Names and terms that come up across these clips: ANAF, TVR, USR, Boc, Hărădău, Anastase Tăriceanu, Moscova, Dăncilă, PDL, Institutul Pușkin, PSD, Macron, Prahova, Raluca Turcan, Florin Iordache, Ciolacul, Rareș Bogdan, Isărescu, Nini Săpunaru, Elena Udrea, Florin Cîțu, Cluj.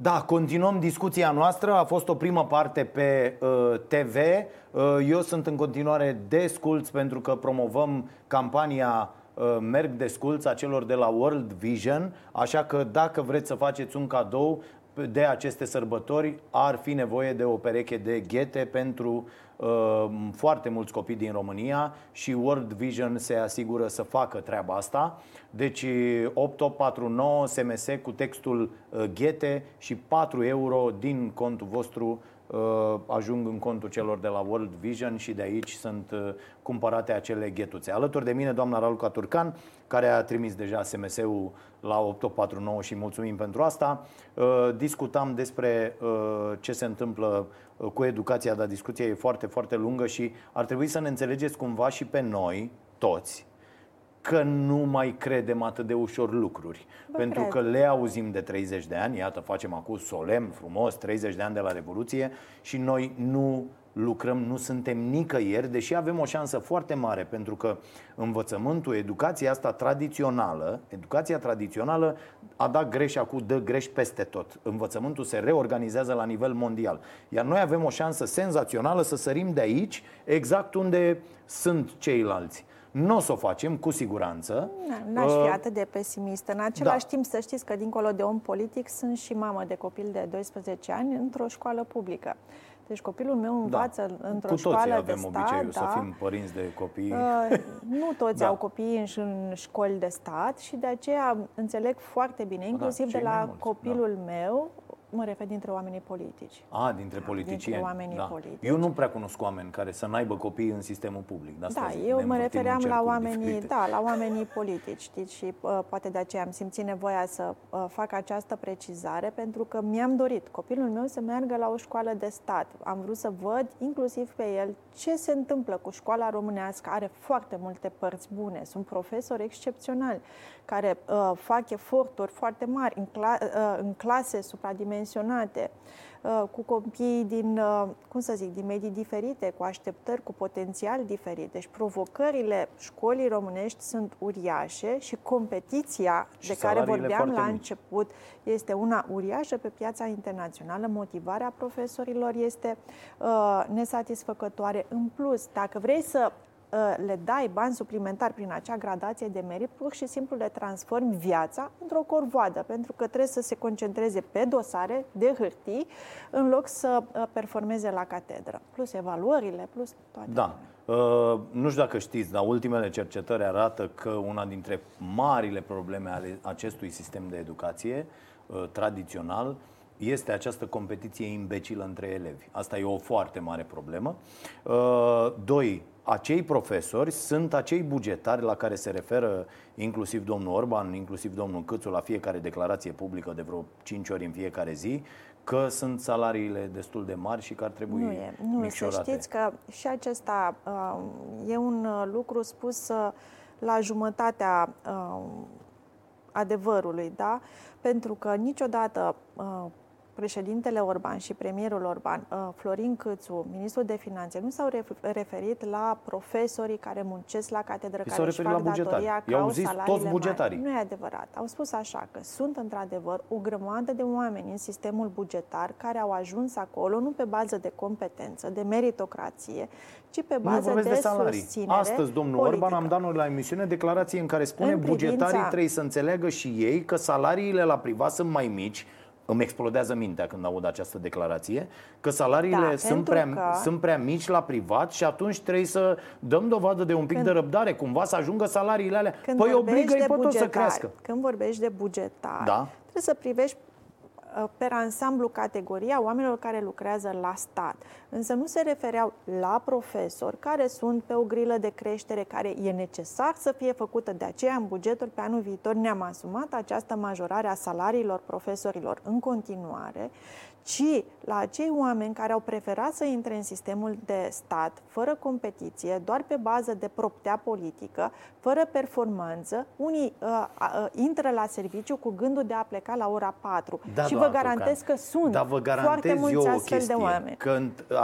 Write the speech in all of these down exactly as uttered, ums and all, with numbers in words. Da, continuăm discuția noastră. A fost o primă parte pe uh, T V. uh, Eu sunt în continuare desculț pentru că promovăm campania uh, Merg Desculț a celor de la World Vision. Așa că dacă vreți să faceți un cadou de aceste sărbători, ar fi nevoie de o pereche de ghete pentru uh, foarte mulți copii din România și World Vision se asigură să facă treaba asta. Deci opt opt patru nouă S M S cu textul uh, ghete și patru euro din contul vostru uh, ajung în contul celor de la World Vision și de aici sunt uh, cumpărate acele ghetuțe. Alături de mine doamna Raluca Turcan, care a trimis deja S M S-ul la opt opt patru nouă și mulțumim pentru asta. Discutam despre ce se întâmplă cu educația, dar discuția e foarte, foarte lungă și ar trebui să ne înțelegeți cumva și pe noi, toți, că nu mai credem atât de ușor lucruri. Bă, pentru cred. Că le auzim de treizeci de ani, iată, facem acum solemn, frumos, treizeci de ani de la Revoluție și noi nu lucrăm, nu suntem nicăieri, deși avem o șansă foarte mare, pentru că învățământul, educația asta tradițională, educația tradițională a dat greș acum, dă greș peste tot. Învățământul se reorganizează la nivel mondial. Iar noi avem o șansă senzațională să sărim de aici exact unde sunt ceilalți. Nu o să o facem, cu siguranță. Na, n-aș fi atât de pesimistă. În același da. timp, să știți că dincolo de om politic sunt și mamă de copil de doisprezece ani într-o școală publică. Deci copilul meu învață da. într-o școală de stat. Cu toții avem obiceiul da. să fim părinți de copii. Uh, nu toți da. au copii în, în școli de stat și de aceea înțeleg foarte bine, inclusiv da, de la copilul da. meu, mă refer dintre oamenii politici. A, dintre da, politicieni. Dintre da. politici. Eu nu prea cunosc oameni care să n-aibă copii în sistemul public. De-asta da, eu mă refeream la oamenii, da, la oamenii politici, știți? Și uh, poate de aceea am simțit nevoia să uh, fac această precizare, pentru că mi-am dorit copilul meu să meargă la o școală de stat. Am vrut să văd inclusiv pe el ce se întâmplă cu școala românească. Are foarte multe părți bune. Sunt profesori excepționali care uh, fac eforturi foarte mari în, cla- uh, în clase supradimensionale, cu copii din, cum să zic, din medii diferite, cu așteptări, cu potențial diferit. Deci provocările școlii românești sunt uriașe și competiția și de care vorbeam la început este una uriașă pe piața internațională. Motivarea profesorilor este uh, nesatisfăcătoare. În plus, dacă vrei să le dai bani suplimentari prin acea gradație de merit, pur și simplu le transformi viața într-o corvoadă, pentru că trebuie să se concentreze pe dosare de hârtii în loc să performeze la catedră. Plus evaluările, plus toate. Da. Uh, nu știu dacă știți, dar ultimele cercetări arată că una dintre marile probleme ale acestui sistem de educație uh, tradițional este această competiție imbecilă între elevi. Asta e o foarte mare problemă. Uh, doi, acei profesori sunt acei bugetari la care se referă inclusiv domnul Orban, inclusiv domnul Cîțu la fiecare declarație publică de vreo cinci ori în fiecare zi, că sunt salariile destul de mari și că ar trebui nu e, nu, micșorate. Să știți că și acesta uh, e un lucru spus uh, la jumătatea uh, adevărului, da? Pentru că niciodată uh, președintele Orban și premierul Orban, Florin Cîțu, ministrul de finanțe, nu s-au referit la profesorii care muncesc la catedră, I-s care își fac datoria, că au salariile mari. Nu e adevărat. Au spus așa, că sunt într-adevăr o grămadă de oameni în sistemul bugetar care au ajuns acolo nu pe bază de competență, de meritocrație, ci pe bază de, de salarii. Susținere astăzi, domnul politică. Orban, am dat noi la emisiune declarație în care spune în privința... bugetarii trebuie să înțeleagă și ei că salariile la privat sunt mai mici. Îmi explodează mintea când aud această declarație, că salariile da, sunt, prea, că... sunt prea mici la privat și atunci trebuie să dăm dovadă de un pic când... de răbdare, cumva să ajungă salariile alea. Când păi obligă-i pe toți să crească. Când vorbești de bugetar, da? trebuie să privești per ansamblu categoria oamenilor care lucrează la stat. Însă nu se refereau la profesori care sunt pe o grilă de creștere care e necesar să fie făcută. De aceea în bugetul pe anul viitor ne-am asumat această majorare a salariilor profesorilor în continuare, ci la acei oameni care au preferat să intre în sistemul de stat fără competiție, doar pe bază de proptea politică, fără performanță. Unii uh, uh, intră la serviciu cu gândul de a pleca la ora patru. Da, și vă garantez că sunt da, vă foarte mulți astfel de oameni. Că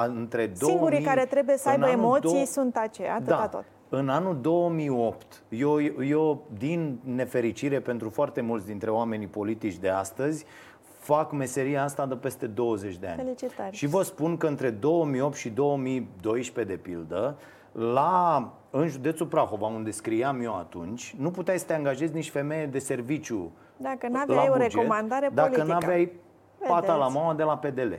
între Singurii două mii, care trebuie să aibă emoții două... sunt aceia, atâta da. tot. În anul două mii opt, eu, eu, din nefericire pentru foarte mulți dintre oamenii politici de astăzi, fac meseria asta de peste douăzeci de ani. Felicitări. Și vă spun că între două mii opt și două mii doisprezece, de pildă, la, în județul Prahova, unde scriam eu atunci, nu puteai să te angajezi nici femeie de serviciu dacă n-aveai o recomandare politică. Dacă n-aveai pata la mama de la P D L.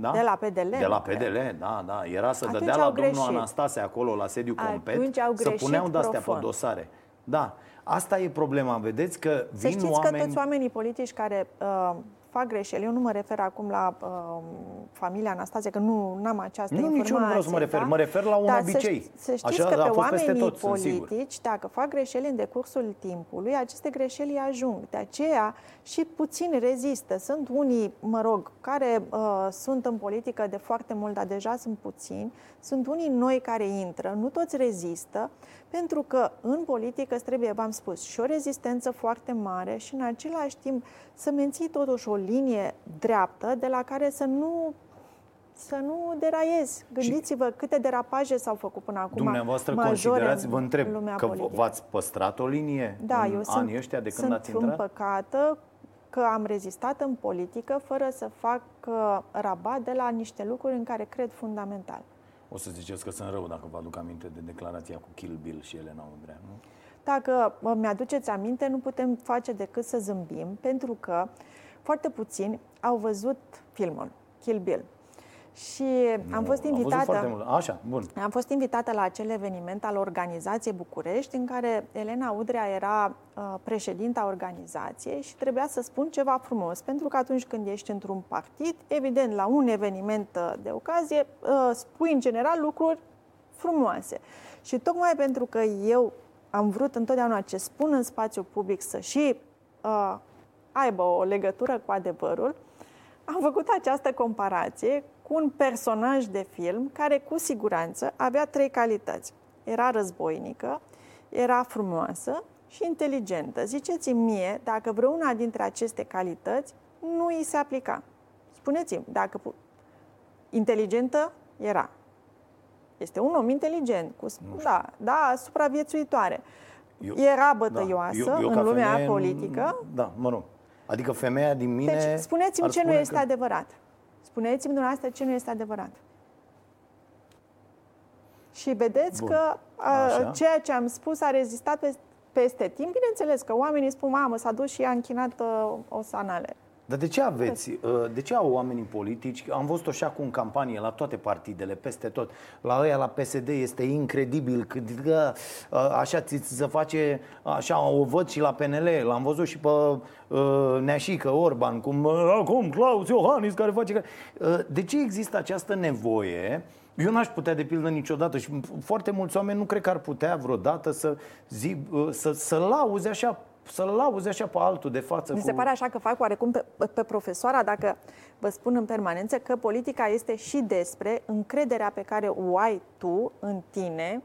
Da? De la P D L? De la P D L, da, da. Era să atunci dădea la greșit. Domnul Anastase acolo, la sediu Compet, să puneau de-astea pe dosare. Da. Asta e problema, vedeți că vin oameni... Să știți că toți oamenii politici care uh, fac greșeli, eu nu mă refer acum la uh, familia Anastase, că nu am această nu, informație. Nu, nici nu vreau să mă refer, da? Mă refer la un da, obicei. Să știți așa, că pe oamenii tot, politici, dacă fac greșeli în decursul timpului, aceste greșeli ajung. De aceea și puțin rezistă. Sunt unii, mă rog, care uh, sunt în politică de foarte mult, dar deja sunt puțini. Sunt unii noi care intră, nu toți rezistă, pentru că în politică îți trebuie, v-am spus, și o rezistență foarte mare și în același timp să menții totuși o linie dreaptă de la care să nu, să nu deraiezi. Gândiți-vă câte derapaje s-au făcut până acum. Dumneavoastră considerați, vă întreb, că v-ați păstrat o linie da, în eu anii sunt, ăștia de când ați intrat? Sunt împăcată că am rezistat în politică fără să fac rabat de la niște lucruri în care cred fundamental. O să ziceți că sunt rău dacă vă aduc aminte de declarația cu Kill Bill și Elena Udrea, nu? Dacă mi-aduceți aminte, nu putem face decât să zâmbim, pentru că foarte puțini au văzut filmul Kill Bill. Și nu, am fost invitată. Așa, bun. Am fost invitată la acel eveniment al organizației București, în care Elena Udrea era uh, președinta organizației și trebuia să spun ceva frumos, pentru că atunci când ești într-un partid, evident, la un eveniment uh, de ocazie, uh, spui în general lucruri frumoase. Și tocmai pentru că eu am vrut întotdeauna ce spun în spațiu public să și uh, aibă o legătură cu adevărul, am făcut această comparație cu un personaj de film care cu siguranță avea trei calități. Era războinică, era frumoasă și inteligentă. Ziceți-mi mie dacă vreuna dintre aceste calități nu îi se aplica. Spuneți-mi dacă pu- inteligentă era. Este un om inteligent, cu da, da, supraviețuitoare. Eu, era bătăioasă da, eu, eu în lumea femeie, politică. Da, mă rog. Adică femeia din mine... Deci, spuneți-mi ce nu că... este adevărat. Spuneți-mi dumneavoastră ce nu este adevărat. Și vedeți Bun. Că a, ceea ce am spus a rezistat peste, peste timp. Bineînțeles că oamenii spun, mamă, s-a dus și i-a închinat uh, osanale. Dar de ce aveți, uh, de ce au oamenii politici, am văzut-o și acum în campanie, la toate partidele, peste tot, la ăia, la P S D, este incredibil, că, uh, așa ți se face, așa o văd și la P N L, l-am văzut și pe... Neașică, Orban, cum acum Klaus Iohannis care face... De ce există această nevoie? Eu n-aș putea de pildă niciodată și foarte mulți oameni nu cred că ar putea vreodată să, zi, să, să lauze așa să-l lauzi așa pe altul de față. Mi se cu... pare așa că fac oarecum pe, pe profesoara, dacă vă spun în permanență că politica este și despre încrederea pe care o ai tu în tine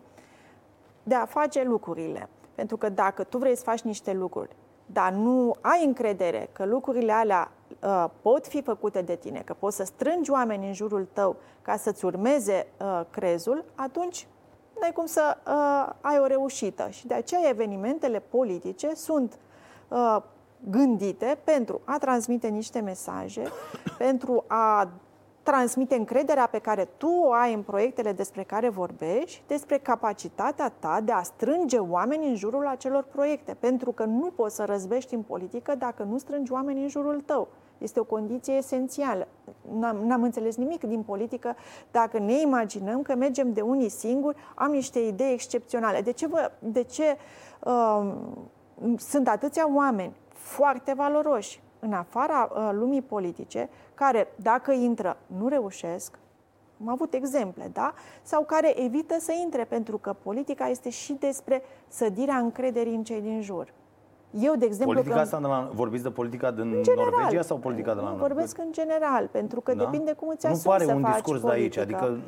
de a face lucrurile. Pentru că dacă tu vrei să faci niște lucruri dar nu ai încredere că lucrurile alea uh, pot fi făcute de tine, că poți să strângi oameni în jurul tău ca să-ți urmeze uh, crezul, atunci n-ai cum să uh, ai o reușită. Și de aceea evenimentele politice sunt uh, gândite pentru a transmite niște mesaje, pentru a transmite încrederea pe care tu o ai în proiectele despre care vorbești, despre capacitatea ta de a strânge oameni în jurul acelor proiecte. Pentru că nu poți să răzbești în politică dacă nu strângi oameni în jurul tău. Este o condiție esențială. N-am, n-am înțeles nimic din politică dacă ne imaginăm că mergem de unii singuri, am niște idei excepționale. De ce, vă, de ce uh, sunt atâția oameni foarte valoroși în afara uh, lumii politice, care, dacă intră, nu reușesc, am avut exemple, da? Sau care evită să intre, pentru că politica este și despre sădirea încrederii în cei din jur. Eu, de exemplu... Politica asta de la, vorbiți de politica din general, Norvegia sau politica de la Norvegia? Vorbesc în general, pentru că da? Depinde cum îți asumi să faci politică. Nu pare un discurs de aici, adică...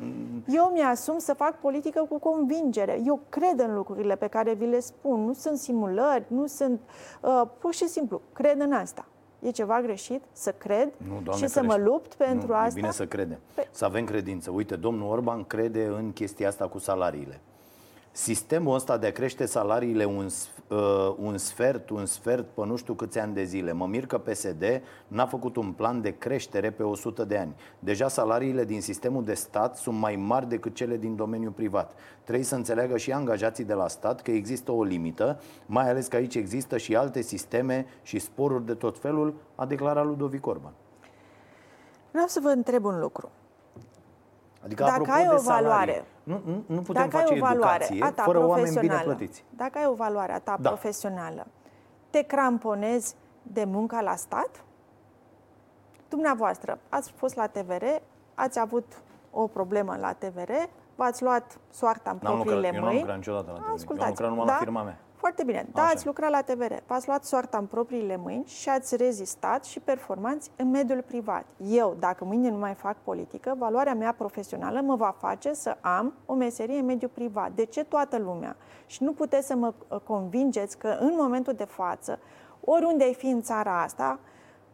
Eu mi-asum să fac politică cu convingere. Eu cred în lucrurile pe care vi le spun. Nu sunt simulări, nu sunt... Uh, pur și simplu, cred în asta. E ceva greșit să cred nu, Doamne, și ferește. Să mă lupt pentru nu, asta? E bine să credem, să avem credință. Uite, domnul Orban crede în chestia asta cu salariile. Sistemul ăsta de a crește salariile un, uh, un sfert, un sfert pe nu știu câți ani de zile. Mă mir că P S D n-a făcut un plan de creștere pe o sută de ani. Deja salariile din sistemul de stat sunt mai mari decât cele din domeniul privat. Trebuie să înțeleagă și angajații de la stat că există o limită, mai ales că aici există și alte sisteme și sporuri de tot felul, a declarat Ludovic Orban. Vreau să vă întreb un lucru. Adică, dacă apropo ai de o salarii, valoare, nu, nu, nu putem dacă face ai o valoare educație a ta fără oameni bine plătiți. Dacă ai o valoare a ta da. profesională, te cramponezi de munca la stat? Dumneavoastră, ați fost la T V R, ați avut o problemă la T V R, v-ați luat soarta în n-am propriile lucrat, mâini. Eu n-am lucrat niciodată la T V R. Ascultați, eu am lucrat numai da? la firma mea. Foarte bine, da, așa. Ați lucrat la T V R, v-ați luat soarta în propriile mâini și ați rezistat și performanți în mediul privat. Eu, dacă mâine nu mai fac politică, valoarea mea profesională mă va face să am o meserie în mediul privat. De ce toată lumea? Și nu puteți să mă convingeți că în momentul de față, oriunde ai fi în țara asta,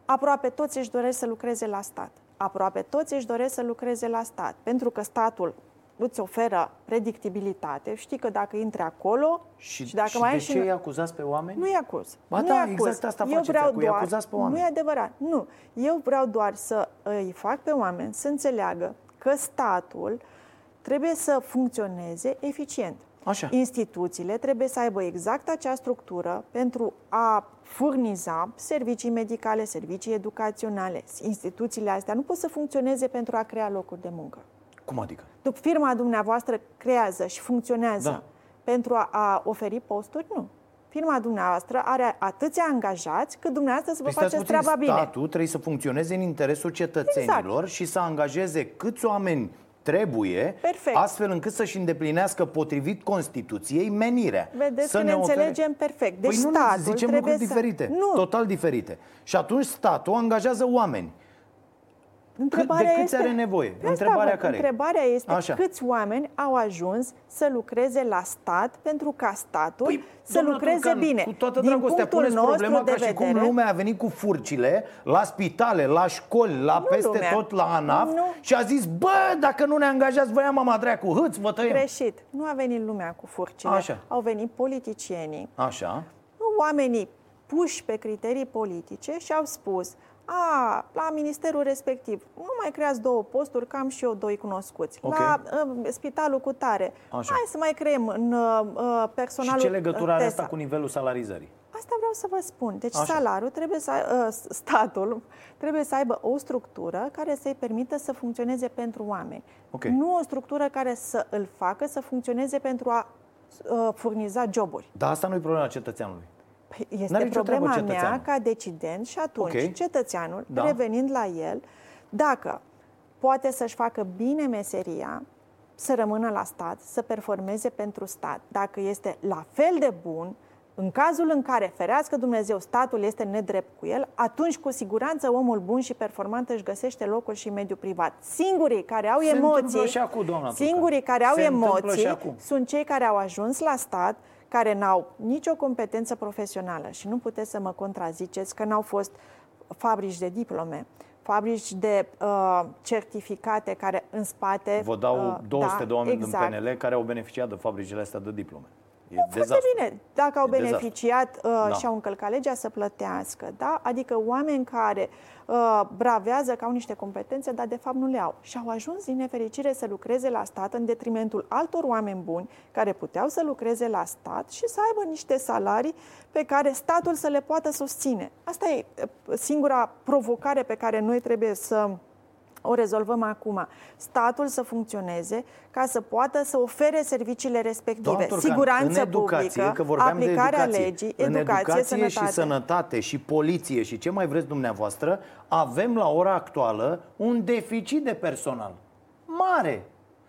aproape toți își doresc să lucreze la stat. Aproape toți își doresc să lucreze la stat, pentru că statul îți oferă predictibilitate. Știi că dacă intri acolo și, și dacă și mai de ce nu... îi acuzați pe oameni? Nu-i acuz. Ba nu da, acuz. Exact asta eu faceți acum, doar... îi acuzați pe oameni. Nu e adevărat, nu. Eu vreau doar să îi fac pe oameni să înțeleagă că statul trebuie să funcționeze eficient. Așa. Instituțiile trebuie să aibă exact acea structură pentru a furniza servicii medicale, servicii educaționale. Instituțiile astea nu pot să funcționeze pentru a crea locuri de muncă. Cum adică? Firma dumneavoastră creează și funcționează da. pentru a, a oferi posturi? Nu. Firma dumneavoastră are atâția angajați cât dumneavoastră să vă păi faceți treaba bine. Statul trebuie să funcționeze în interesul cetățenilor exact. și să angajeze câți oameni trebuie, perfect. astfel încât să-și îndeplinească potrivit Constituției menirea. Vedeți să că ne înțelegem ofere. perfect. Deci păi statul nu, ne zicem lucruri să... diferite, nu. total diferite. Și atunci statul angajează oameni. Întrebarea de câți este, are nevoie? Întrebarea, care întrebarea este Așa. câți oameni au ajuns să lucreze la stat pentru ca statul păi, să lucreze Turcan, bine. Cu toată dragostea, puneți problema ca și cum lumea a venit cu furcile la spitale, la școli, la nu peste lumea. tot, la ANAF nu. și a zis, bă, dacă nu ne angajați, vă ia mama drea cu hâți, vă tăiem. Greșit. Nu a venit lumea cu furcile. Așa. Au venit politicienii. Așa. Oamenii puși pe criterii politice și au spus... A, la ministerul respectiv, nu mai creați două posturi, că am și eu doi cunoscuți. Okay. La uh, spitalul cu tare. Așa. Hai să mai creăm în uh, personalul. Și ce legătură are asta cu nivelul salarizării? Asta vreau să vă spun. Deci Așa. salariul trebuie să uh, statul trebuie să aibă o structură care să-i permită să funcționeze pentru oameni. Okay. Nu o structură care să îl facă să funcționeze pentru a uh, furniza joburi. Dar asta nu e problema cetățeanului. Păi este N-are problema mea ca decident și atunci okay. cetățeanul, da. revenind la el, dacă poate să-și facă bine meseria, să rămână la stat, să performeze pentru stat, dacă este la fel de bun, în cazul în care, ferească Dumnezeu, statul este nedrept cu el, atunci cu siguranță omul bun și performant își găsește locul și mediul privat. Singurii care au Se emoții, și acum, doamna singurii care au Se emoții sunt cei care au ajuns la stat, care n-au nicio competență profesională și nu puteți să mă contraziceți că n-au fost fabrici de diplome, fabrici de uh, certificate care în spate... Vă dau două sute uh, de oameni da, exact. din P N L care au beneficiat de fabricile astea de diplome. E nu, foarte bine. Dacă au e beneficiat uh, da. și au încălcat legea să plătească. Da? Adică oameni care uh, bravează că au niște competențe, dar de fapt nu le au. Și au ajuns din nefericire să lucreze la stat în detrimentul altor oameni buni care puteau să lucreze la stat și să aibă niște salarii pe care statul să le poată susține. Asta e singura provocare pe care noi trebuie să... o rezolvăm acum. Statul să funcționeze ca să poată să ofere serviciile respective. Turcan, siguranță educație, publică, aplicarea educație, legii, educație, în educație sănătate. și sănătate și poliție și ce mai vreți dumneavoastră, avem la ora actuală un deficit de personal mare.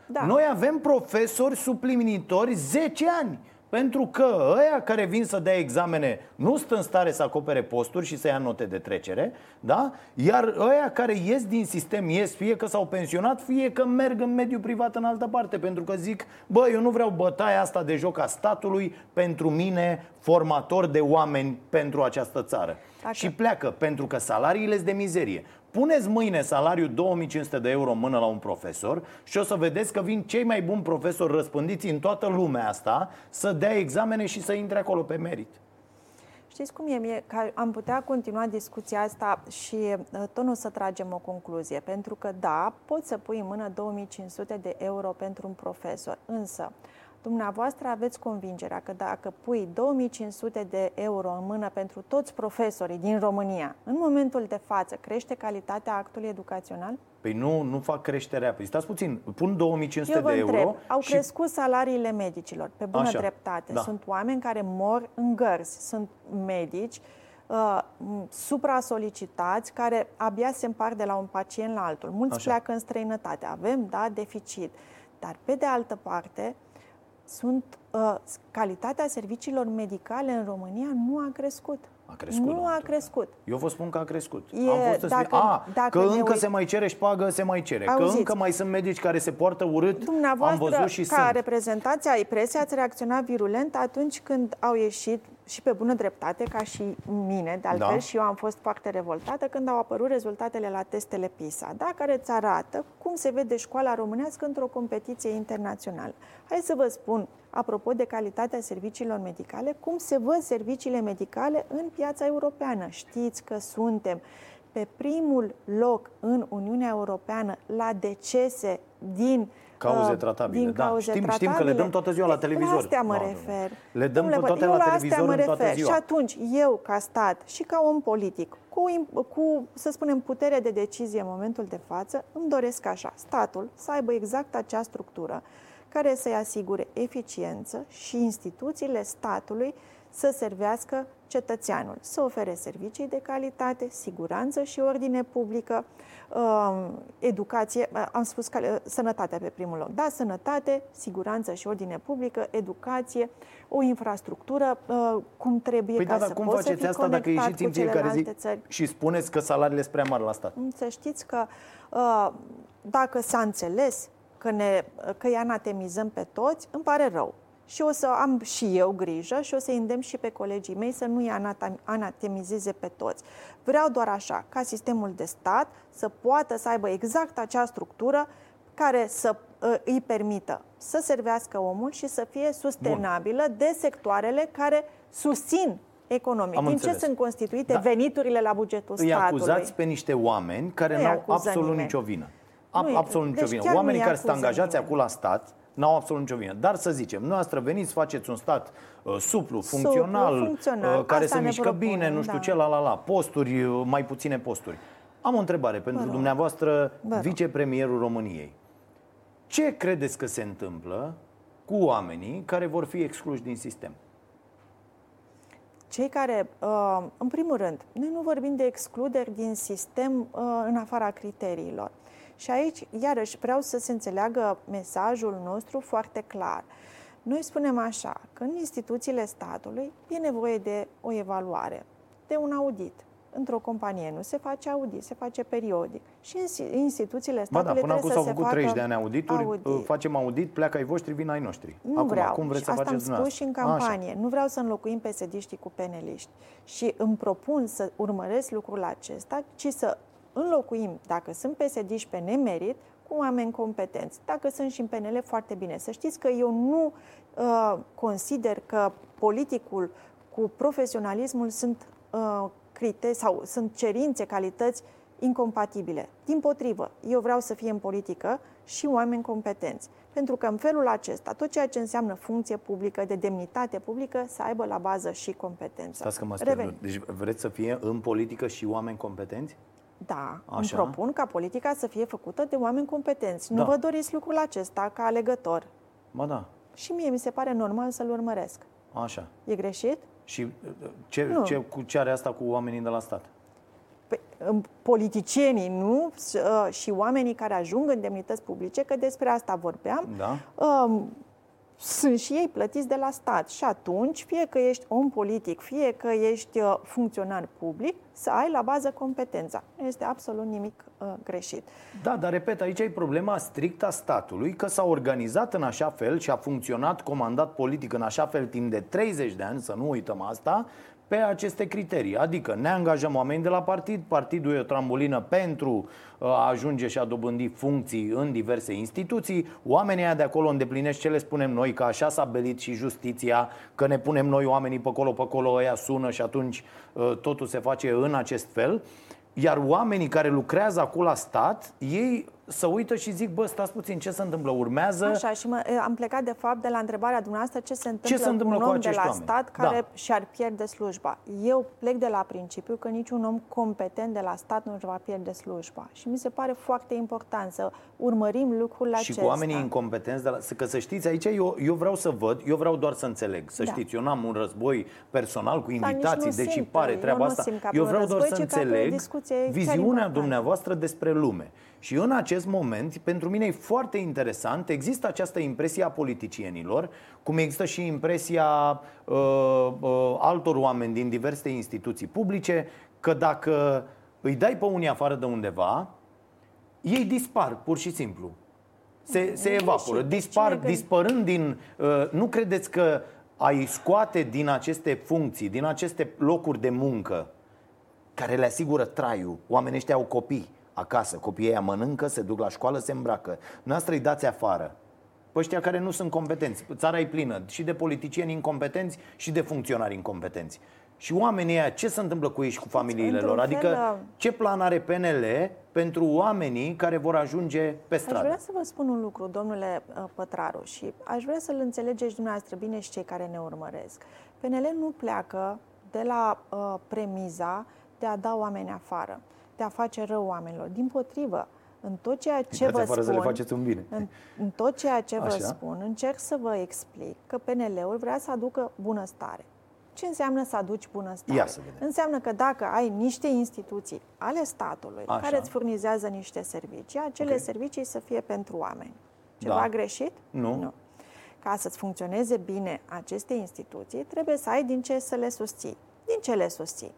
Da. Noi avem profesori suplinitori zece ani. Pentru că ăia care vin să dea examene nu sunt în stare să acopere posturi și să ia note de trecere, da? Iar ăia care ies din sistem, ies fie că s-au pensionat, fie că merg în mediul privat în altă parte. Pentru că zic, bă, eu nu vreau bătaia asta de joc a statului pentru mine, formator de oameni pentru această țară. Dacă. Și pleacă, pentru că salariile sunt de mizerie. Puneți mâine salariul două mii cinci sute de euro în mână la un profesor și o să vedeți că vin cei mai buni profesori răspândiți în toată lumea asta să dea examene și să intre acolo pe merit. Știți cum e? Mie, că am putea continua discuția asta și tot nu să tragem o concluzie. Pentru că, da, poți să pui în mână două mii cinci sute de euro pentru un profesor, însă dumneavoastră aveți convingerea că dacă pui două mii cinci sute de euro în mână pentru toți profesorii din România, în momentul de față, crește calitatea actului educațional? Păi nu, nu fac creșterea. Păi stați puțin, pun două mii cinci sute de euro. Întreb, au și... crescut salariile medicilor, pe bună Așa, dreptate. Da. Sunt oameni care mor în gărzi, sunt medici uh, supra-solicitați, care abia se împart de la un pacient la altul. Mulți Așa. pleacă în străinătate, avem, da, deficit. Dar pe de altă parte... Sunt, uh, calitatea serviciilor medicale în România nu a crescut. A crescut. Nu a crescut. Eu vă spun că a crescut. E, Am fost dacă, spui, a, dacă că încă uit... se mai cere șpagă, se mai cere. Auziți. Că încă mai sunt medici care se poartă urât. Dumneavoastră, am văzut și ca sunt. reprezentanții ai presei, ați reacționat virulent atunci când au ieșit, și pe bună dreptate, ca și mine, de altfel, da. și eu am fost foarte revoltată când au apărut rezultatele la testele PISA, da? care îți arată cum se vede școala românească într-o competiție internațională. Hai să vă spun, apropo de calitatea serviciilor medicale, cum se văd serviciile medicale în piața europeană. Știți că suntem pe primul loc în Uniunea Europeană la decese din cauze tratabile, din da. Cauze știm, tratabile. Știm că le dăm toată ziua la televizor. La astea mă no, refer. Le dăm Domnule, toate la televizor mă refer. Toată ziua. Și atunci, eu ca stat și ca om politic, cu, cu, să spunem, putere de decizie în momentul de față, îmi doresc așa, statul să aibă exact acea structură care să-i asigure eficiență și instituțiile statului să servească cetățeanul, să ofere servicii de calitate, siguranță și ordine publică, educație, am spus că sănătatea pe primul loc, da, sănătate, siguranță și ordine publică, educație, o infrastructură cum trebuie păi ca da, să cum poți să fii asta dacă ieșiți în fiecare zi țări. Și spuneți că salariile sunt prea mari la stat. Să știți că dacă s-a înțeles că, ne, că îi anatemizăm pe toți, îmi pare rău. Și o să am și eu grijă și o să îndemn și pe colegii mei să nu-i anatemizeze pe toți. Vreau doar așa, ca sistemul de stat să poată să aibă exact acea structură care să îi permită să servească omul și să fie sustenabilă Bun. de sectoarele care susțin economic. Am Din înțeles. ce sunt constituite da. veniturile la bugetul îi statului? Îi acuzați pe niște oameni care nu n-au absolut nimeni. nicio vină. Ab- absolut nicio deci vină. Oamenii care sunt angajați acum la stat n-au absolut nicio vină. Dar să zicem, noastră veniți, faceți un stat uh, suplu, funcțional, suplu, funcțional. Uh, care Asta se mișcă propunem, bine, nu știu da. ce, la la la, posturi, uh, mai puține posturi. Am o întrebare pentru Bă dumneavoastră, Bă vicepremierul României. Ce credeți că se întâmplă cu oamenii care vor fi excluși din sistem? Cei care, uh, în primul rând, noi nu vorbim de excluderi din sistem uh, în afara criteriilor. Și aici, iarăși, vreau să se înțeleagă mesajul nostru foarte clar. Noi spunem așa, că în instituțiile statului e nevoie de o evaluare, de un audit. Într-o companie nu se face audit, se face periodic. Și instituțiile statului ba da, trebuie să se facă... Până acum s-au făcut treizeci de ani audituri, audit. facem audit, pleacă ai voștri, vin ai noștri. Nu acum, vreau, cum vreți să asta faceți am spus și în campanie, nu vreau să înlocuim P S D-știi cu P N L-ști. Și îmi propun să urmăresc lucrul acesta, ci să... înlocuim, dacă sunt P S D-și pe nemerit, cu oameni competenți. Dacă sunt și în P N L, foarte bine. Să știți că eu nu uh, consider că politicul cu profesionalismul sunt uh, criterii sau sunt cerințe, calități incompatibile. Dimpotrivă, eu vreau să fie în politică și oameni competenți. Pentru că în felul acesta, tot ceea ce înseamnă funcție publică, de demnitate publică, să aibă la bază și competență. Stați că m-ați pierdut. Deci vreți să fie în politică și oameni competenți? Da, Așa. îmi propun ca politica să fie făcută de oameni competenți. Da. Nu vă doriți lucrul acesta ca alegător. Ba da. Și mie mi se pare normal să-l urmăresc. Așa. E greșit? Și ce, ce, ce are asta cu oamenii de la stat? P- politicienii, nu? Și oamenii care ajung în demnități publice, că despre asta vorbeam, da. sunt și ei plătiți de la stat. Și atunci, fie că ești om politic, fie că ești funcționar public, să ai la bază competența. Nu este absolut nimic uh, greșit. Da, dar repet, aici e problema strictă a statului, că s-a organizat în așa fel și a funcționat comandat politic în așa fel timp de treizeci de ani, să nu uităm asta, pe aceste criterii. Adică ne angajăm oameni de la partid, partidul e o trambulină pentru a ajunge și a dobândi funcții în diverse instituții, oamenii aia de acolo îndeplinesc ce le spunem noi, că așa s-a belit și justiția, că ne punem noi oamenii pe acolo, pe acolo, ăia sună și atunci totul se face în acest fel. Iar oamenii care lucrează acolo la stat, ei se uită și zic, bă, stați puțin, ce se întâmplă, urmează... Așa, și mă, am plecat de fapt de la întrebarea dumneavoastră, ce se întâmplă, ce se întâmplă cu un om cu de la oameni? Stat care da. și-ar pierde slujba. Eu plec de la principiu că niciun om competent de la stat nu își va pierde slujba. Și mi se pare foarte important să urmărim lucrurile acestea. Și cu oamenii incompetenți, de la... că să știți, aici eu, eu vreau să văd, eu vreau doar să înțeleg. Să da. știți, eu n-am un război personal cu invitații, deși simt, pare treaba eu asta. Eu vreau război, doar să înțeleg viziunea dumneavoastră despre lume. Și în acest moment, pentru mine e foarte interesant, există această impresie a politicienilor, cum există și impresia uh, uh, altor oameni din diverse instituții publice, că dacă îi dai pe unii afară de undeva, ei dispar, pur și simplu. Se, se evaporă, dispar, dispărând din... Uh, nu credeți că ai scoate din aceste funcții, din aceste locuri de muncă, care le asigură traiul, oamenii ăștia au copii acasă, copiii ăia mănâncă, se duc la școală, se îmbracă. Noastră îi dați afară pe ăștia care nu sunt competenți. Țara e plină și de politicieni incompetenți și de funcționari incompetenți. Și oamenii ăia, ce se întâmplă cu ei și cu familiile Într-un lor? Adică fel, ce plan are P N L pentru oamenii care vor ajunge pe stradă? Aș vrea să vă spun un lucru, domnule Pătraru, și aș vrea să-l înțelegeți dumneavoastră bine și cei care ne urmăresc. P N L nu pleacă de la uh, premiza de a da oameni afară, de a face rău oamenilor. Dimpotrivă, în tot ceea ce vă spun, bine. În, în tot ceea ce Așa. vă spun, încerc să vă explic că P N L-ul vrea să aducă bunăstare. Ce înseamnă să aduci bunăstare? Înseamnă că dacă ai niște instituții ale statului Așa. care îți furnizează niște servicii, acele okay. servicii să fie pentru oameni. Ceva da. greșit? Nu. nu. Ca să-ți funcționeze bine aceste instituții, trebuie să ai din ce să le susții. Din ce le susții?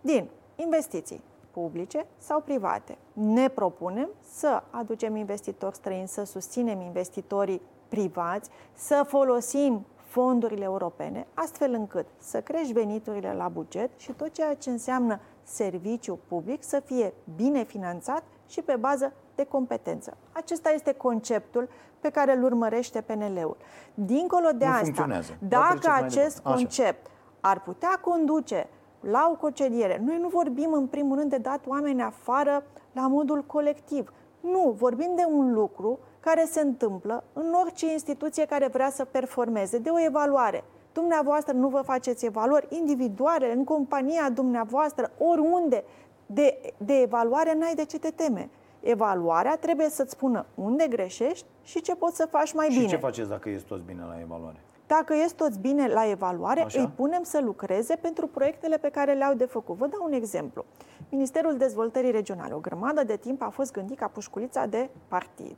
Din investiții publice sau private. Ne propunem să aducem investitori străini, să susținem investitorii privați, să folosim fondurile europene, astfel încât să crești veniturile la buget și tot ceea ce înseamnă serviciu public să fie bine finanțat și pe bază de competență. Acesta este conceptul pe care îl urmărește P N L-ul. Dincolo de nu asta, dacă acest concept ar putea conduce la o concediere. Noi nu vorbim în primul rând de dat oameni afară la modul colectiv. Nu, vorbim de un lucru care se întâmplă în orice instituție care vrea să performeze, de o evaluare. Dumneavoastră nu vă faceți evaluări individuale, în compania dumneavoastră, oriunde de, de evaluare n-ai de ce te teme. Evaluarea trebuie să-ți spună unde greșești și ce poți să faci mai și bine. Și ce faceți dacă ești toți bine la evaluare? Dacă ies toți bine la evaluare, Așa. îi punem să lucreze pentru proiectele pe care le-au de făcut. Vă dau un exemplu. Ministerul Dezvoltării Regionale, o grămadă de timp a fost gândit ca pușculița de partid.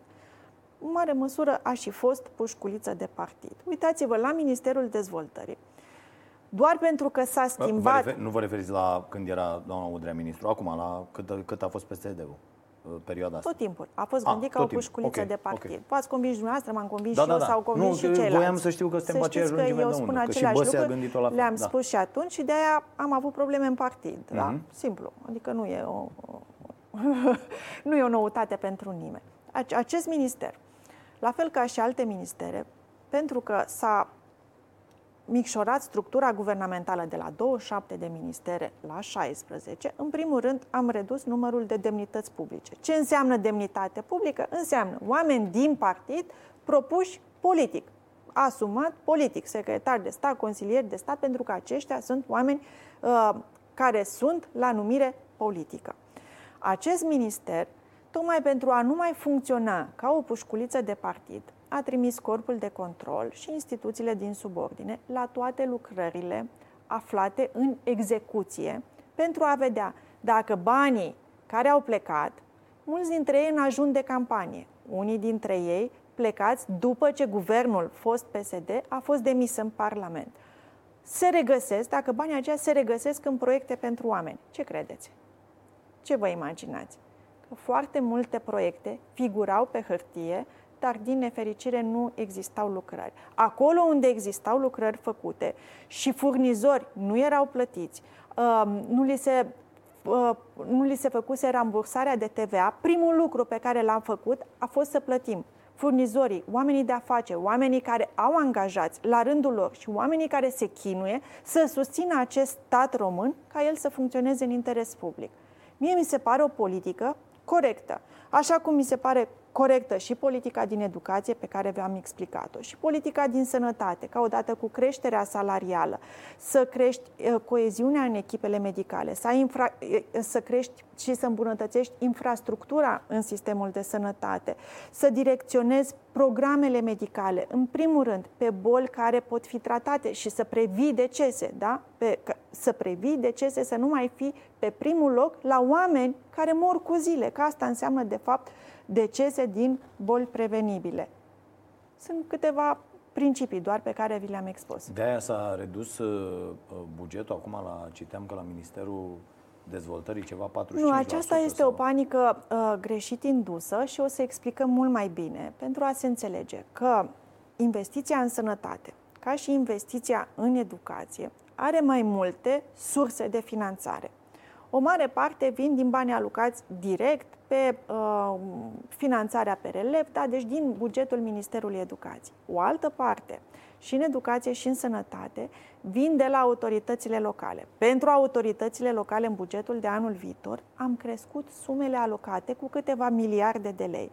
În mare măsură a și fost pușculiță de partid. Uitați-vă la Ministerul Dezvoltării. Doar pentru că s-a schimbat... Vă refer... Nu vă referiți la când era doamna Udrea ministru, acum, la cât, cât a fost P S D-ul? Perioada asta. Tot timpul. A fost gândit ah, ca o pușculiță okay, de partid. Okay. V-ați convins dumneavoastră, m-am convins da, și da, eu, da. sau convins nu, și ceilalți. Voiam să știu că suntem pe aceeași lungime de undă, că și Băsea a gândit-o la fel. Le-am da. spus și atunci și de-aia am avut probleme în partid. Mm-hmm. Da? Simplu. Adică nu e o, o nu e o noutate pentru nimeni. Acest minister, la fel ca și alte ministere, pentru că s-a micșorat structura guvernamentală de la douăzeci și șapte de ministere la șaisprezece, în primul rând am redus numărul de demnități publice. Ce înseamnă demnitate publică? Înseamnă oameni din partid propuși politic, asumat politic, secretar de stat, consilieri de stat, pentru că aceștia sunt oameni uh, care sunt la numire politică. Acest minister, tocmai pentru a nu mai funcționa ca o pușculiță de partid, a trimis corpul de control și instituțiile din subordine la toate lucrările aflate în execuție pentru a vedea dacă banii care au plecat, mulți dintre ei în ajun de campanie, unii dintre ei plecați după ce guvernul fost P S D a fost demis în Parlament. se regăsesc, dacă banii aceia se regăsesc în proiecte pentru oameni. Ce credeți? Ce vă imaginați? Că foarte multe proiecte figurau pe hârtie, dar din nefericire nu existau lucrări. Acolo unde existau lucrări făcute și furnizori nu erau plătiți, nu li se, nu li se făcuse rambursarea de T V A, primul lucru pe care l-am făcut a fost să plătim furnizorii, oamenii de afaceri, oamenii care au angajați la rândul lor și oamenii care se chinuie să susțină acest stat român ca el să funcționeze în interes public. Mie mi se pare o politică corectă, așa cum mi se pare corectă și politica din educație pe care v-am explicat-o și politica din sănătate, ca odată cu creșterea salarială, să crești coeziunea în echipele medicale, să, infra, să crești și să îmbunătățești infrastructura în sistemul de sănătate, să direcționezi programele medicale, în primul rând, pe boli care pot fi tratate și să previi decese, da? Pe, să previi decese, să nu mai fii pe primul loc la oameni care mor cu zile, că asta înseamnă, de fapt, decese din boli prevenibile. Sunt câteva principii doar pe care vi le-am expus. De-aia s-a redus bugetul, acum la, citeam că la Ministerul Dezvoltării ceva patruzeci și cinci la sută. Nu, aceasta este sau... o panică uh, greșit indusă și o să explicăm mult mai bine pentru a se înțelege că investiția în sănătate, ca și investiția în educație, are mai multe surse de finanțare. O mare parte vin din bani alocați direct pe uh, finanțarea P R L, da, deci din bugetul Ministerului Educației. O altă parte, și în educație și în sănătate, vin de la autoritățile locale. Pentru autoritățile locale, în bugetul de anul viitor, am crescut sumele alocate cu câteva miliarde de lei.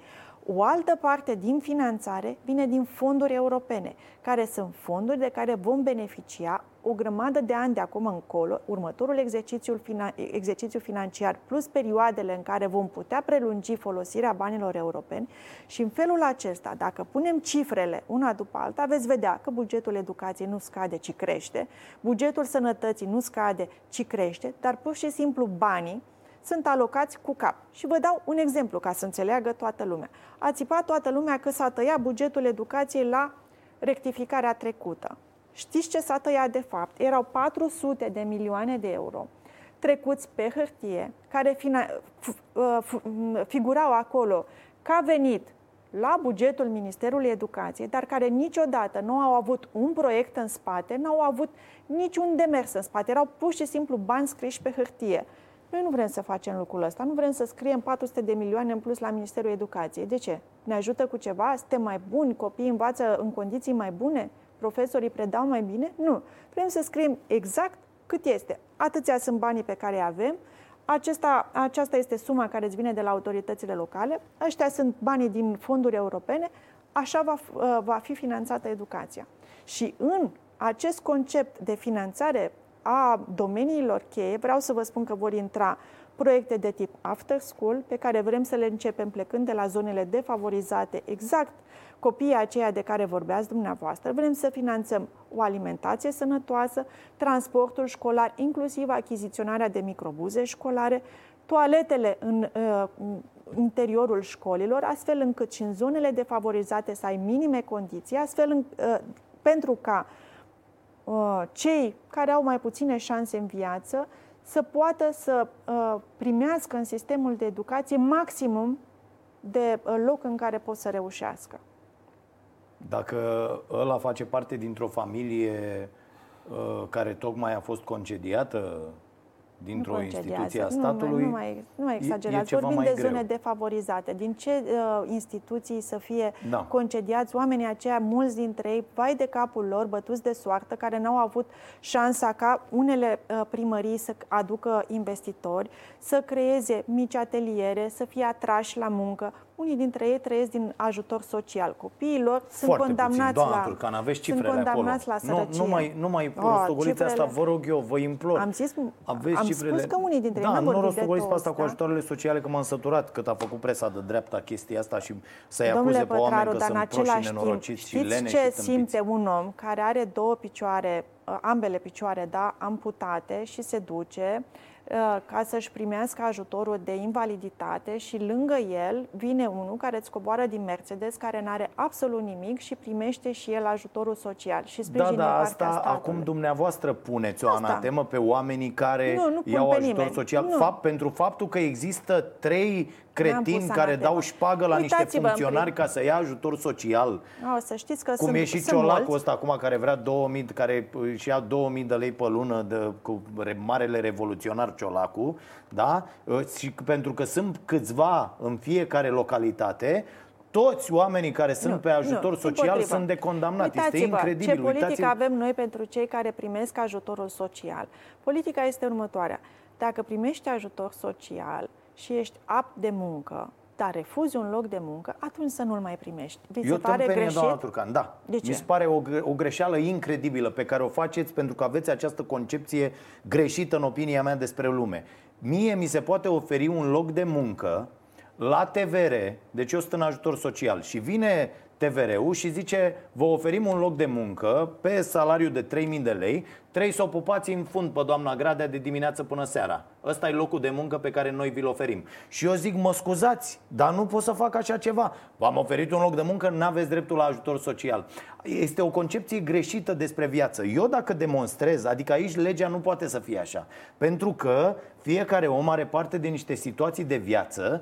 O altă parte din finanțare vine din fonduri europene, care sunt fonduri de care vom beneficia o grămadă de ani de acum încolo, următorul exercițiu, finan- exercițiu financiar, plus perioadele în care vom putea prelungi folosirea banilor europeni. Și în felul acesta, dacă punem cifrele una după alta, veți vedea că bugetul educației nu scade, ci crește, bugetul sănătății nu scade, ci crește, dar pur și simplu banii sunt alocați cu cap. Și vă dau un exemplu ca să înțeleagă toată lumea. A țipat toată lumea că s-a tăiat bugetul educației la rectificarea trecută. Știți ce s-a tăiat de fapt? Erau patru sute de milioane de euro trecuți pe hârtie, care fina- f- f- figurau acolo ca venit la bugetul Ministerului Educației, dar care niciodată nu au avut un proiect în spate, nu au avut niciun demers în spate. Erau pur și simplu bani scriși pe hârtie. Noi nu vrem să facem lucrul ăsta, nu vrem să scriem patru sute de milioane în plus la Ministerul Educației. De ce? Ne ajută cu ceva? Suntem mai buni? Copiii învață în condiții mai bune? Profesorii predau mai bine? Nu. Vrem să scriem exact cât este. Atâția sunt banii pe care îi avem, Acesta, aceasta este suma care îți vine de la autoritățile locale, ăștia sunt banii din fonduri europene, așa va, va fi finanțată educația. Și în acest concept de finanțare a domeniilor cheie, vreau să vă spun că vor intra proiecte de tip after school, pe care vrem să le începem plecând de la zonele defavorizate, exact copiii aceia de care vorbeați dumneavoastră. Vrem să finanțăm o alimentație sănătoasă, transportul școlar, inclusiv achiziționarea de microbuze școlare, toaletele în uh, interiorul școlilor, astfel încât și în zonele defavorizate să ai minime condiții, astfel în, uh, pentru ca uh, cei care au mai puține șanse în viață să poată să uh, primească în sistemul de educație maximum de uh, loc în care pot să reușească. Dacă ăla face parte dintr-o familie uh, care tocmai a fost concediată dintr-o concediază. instituție a statului, nu mai, nu mai exagerați, vorbim de greu. Zone defavorizate. Din ce uh, instituții să fie da. concediați oamenii aceia, mulți dintre ei, vai de capul lor, bătuți de soartă, care n-au avut șansa ca unele uh, primării să aducă investitori, să creeze mici ateliere, să fie atrași la muncă. Unii dintre ei trăiesc din ajutor social. Copiilor sunt Foarte condamnați puțin. Doamna Turcan, aveți cifrele acolo. La sărăcie. Nu, nu mai, nu mai oh, rostogoliți asta, vă rog eu, vă implor. Am zis, aveți am cifrele. Spus că unii dintre da, ei nu rostogoliți pe asta da? cu ajutoarele sociale, că m-am săturat cât a făcut presa de dreapta chestia asta și să-i Domnule acuze Pătraru, pe oameni că sunt proști și nenorociți și lene și tâmpiți. Știți ce simte un om care are două picioare, ambele picioare, da, amputate și se duce ca să-și primească ajutorul de invaliditate și lângă el vine unul care îți coboară din Mercedes, care n-are absolut nimic și primește și el ajutorul social și sprijinul da, da, partea statului. Da, asta acum dumneavoastră puneți o anatemă pe oamenii care nu, nu iau ajutor nimeni. social. Fapt, pentru faptul că există trei cretini care anatema. dau șpagă la Uitați-vă niște funcționari ca să ia ajutor social. O, să știți că Cum sunt, e și Ciolacul ăsta acum care vrea două mii, care își ia două mii de lei pe lună de, cu marele revoluționar Ciolacul, da? Și pentru că sunt câțiva în fiecare localitate, toți oamenii care sunt nu, pe ajutor nu, social împotriva. sunt decondamnați. Este incredibil. Ce politică Uitați-vă. avem noi pentru cei care primesc ajutorul social? Politica este următoarea. Dacă primești ajutor social și ești apt de muncă, dar refuzi un loc de muncă, atunci să nu-l mai primești. Vi se Eu pare greșit? Doamna Turcan, da. De ce? Mi se pare o, o greșeală incredibilă pe care o faceți pentru că aveți această concepție greșită în opinia mea despre lume. Mie mi se poate oferi un loc de muncă la T V R, deci eu sunt în ajutor social și vine T V R-ul și zice vă oferim un loc de muncă pe salariu de trei mii de lei, trebuie să o pupați în fund pe doamna Gradea de dimineață până seara. Ăsta e locul de muncă pe care noi vi-l oferim. Și eu zic, mă scuzați, dar nu pot să fac așa ceva. V-am oferit un loc de muncă, n-aveți dreptul la ajutor social. Este o concepție greșită despre viață. Eu dacă demonstrez, adică aici legea nu poate să fie așa, pentru că fiecare om are parte de niște situații de viață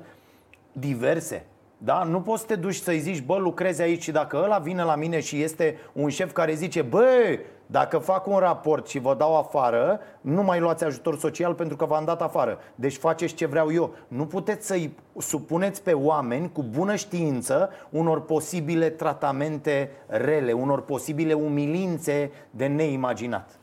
diverse. Da? Nu poți să te duci să-i zici, bă, lucrezi aici și dacă ăla vine la mine și este un șef care zice, bă, dacă fac un raport și vă dau afară, nu mai luați ajutor social pentru că v-am dat afară. Deci faceți ce vreau eu. Nu puteți să-i supuneți pe oameni cu bună știință unor posibile tratamente rele, unor posibile umilințe de neimaginat.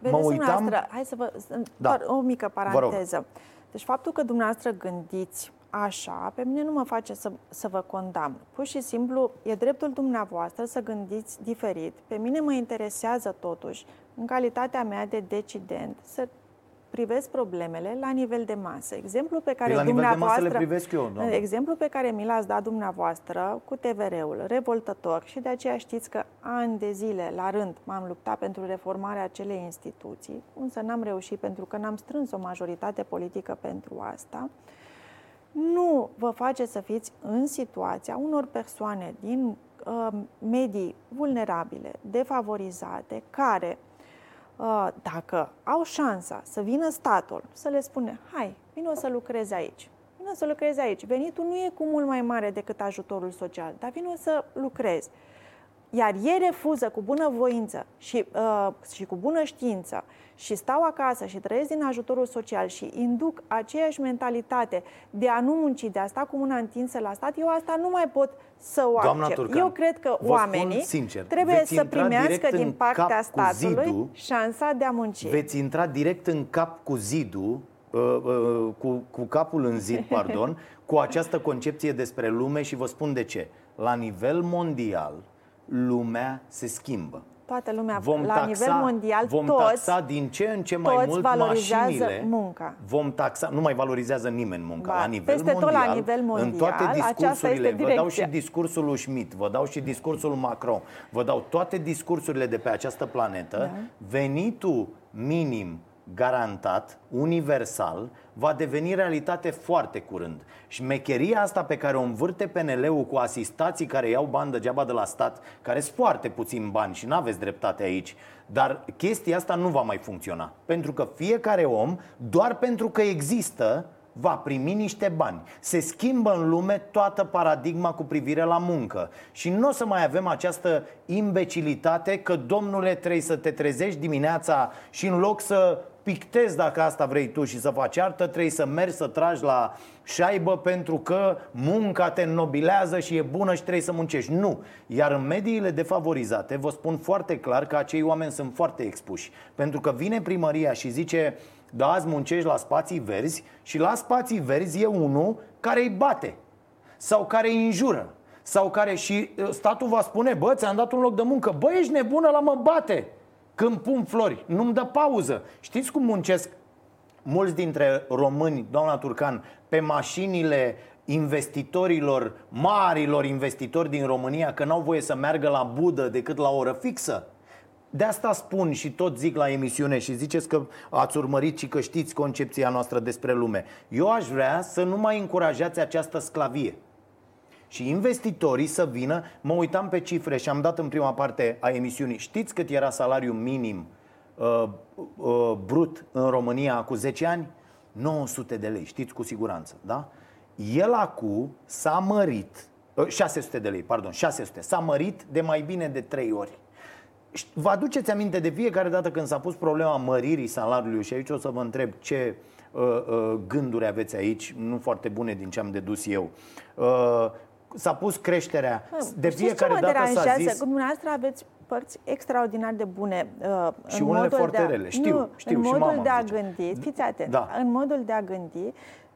Vedeți, mă uitam... Hai să vă... Da. Doar o mică paranteză. Deci faptul că dumneavoastră gândiți așa, pe mine nu mă face să, să vă condamn. Pur și simplu, e dreptul dumneavoastră să gândiți diferit. Pe mine mă interesează totuși, în calitatea mea de decident, să privesc problemele la nivel de masă. Exemplul pe care dumneavoastră, eu, exemplul pe care mi l-ați dat dumneavoastră cu T V R-ul revoltător și de aceea știți că ani de zile la rând m-am luptat pentru reformarea acelei instituții, însă n-am reușit pentru că n-am strâns o majoritate politică pentru asta. Nu vă face să fiți în situația unor persoane din uh, medii vulnerabile, defavorizate, care, uh, dacă au șansa să vină statul, să le spune, hai, vino să lucrezi aici, vino să lucrezi aici, venitul nu e cu mult mai mare decât ajutorul social, dar vino să lucrezi. Iar ei refuză cu bună voință și, uh, și cu bună știință și stau acasă și trăiesc din ajutorul social și induc aceeași mentalitate de a nu munci, de a sta cu mâna întinsă la stat, eu asta nu mai pot să o accept. Turcan, eu cred că oamenii sincer, trebuie să primească din partea statului zidul, șansa de a munci. Veți intra direct în cap cu zidul, uh, uh, cu, cu capul în zid, pardon, cu această concepție despre lume și vă spun de ce. La nivel mondial, lumea se schimbă. Toată lumea, vom la taxa, nivel mondial, vom toți, taxa din ce în ce mai mult mașinile. Munca. Vom taxa, nu mai valorizează nimeni munca. Ba, la nivel peste mondial, tot la nivel mondial, în toate discursurile, vă dau și discursul lui Schmidt, vă dau și discursul Macron, vă dau toate discursurile de pe această planetă, da. Venitul minim garantat, universal, va deveni realitate foarte curând. Și mecheria asta pe care o învârte P N L-ul cu asistații care iau bani degeaba de la stat, care sunt foarte puțini bani și n-aveți dreptate aici, dar chestia asta nu va mai funcționa. Pentru că fiecare om, doar pentru că există, va primi niște bani. Se schimbă în lume toată paradigma cu privire la muncă. Și nu o să mai avem această imbecilitate că, domnule, trebuie să te trezești dimineața și în loc să pictezi dacă asta vrei tu și să faci artă, trebuie să mergi să tragi la șaibă pentru că munca te înnobilează și e bună și trebuie să muncești. Nu. Iar în mediile defavorizate vă spun foarte clar că acei oameni sunt foarte expuși. Pentru că vine primăria și zice, da, azi muncești la spații verzi și la spații verzi e unul care îi bate sau care îi înjură sau care și statul va spune, bă, ți-am dat un loc de muncă, bă, ești nebună, la mă bate când pun flori, nu-mi dă pauză. Știți cum muncesc mulți dintre români, doamna Turcan, pe mașinile investitorilor, marilor investitori din România, că n-au voie să meargă la budă decât la oră fixă? De asta spun și tot zic la emisiune și ziceți că ați urmărit și că știți concepția noastră despre lume. Eu aș vrea să nu mai încurajați această sclavie și investitorii să vină. Mă uitam pe cifre și am dat în prima parte a emisiunii. Știți cât era salariul minim uh, uh, brut în România acum zece ani? nouă sute de lei, știți cu siguranță, da? El acum s-a mărit, șase sute de lei, pardon, șase sute, s-a mărit de mai bine de trei ori. Vă aduceți aminte de fiecare dată când s-a pus problema măririi salariului și aici o să vă întreb ce uh, uh, gânduri aveți aici, nu foarte bune din ce am dedus eu. Uh, s-a pus creșterea, de fiecare dată deranjează? S-a zis... Că dumneavoastră aveți părți extraordinar de bune uh, și în unele foarte rele, a... știu, nu, știu, în și modul de a gândi, fiți atent, da. În modul de a gândi.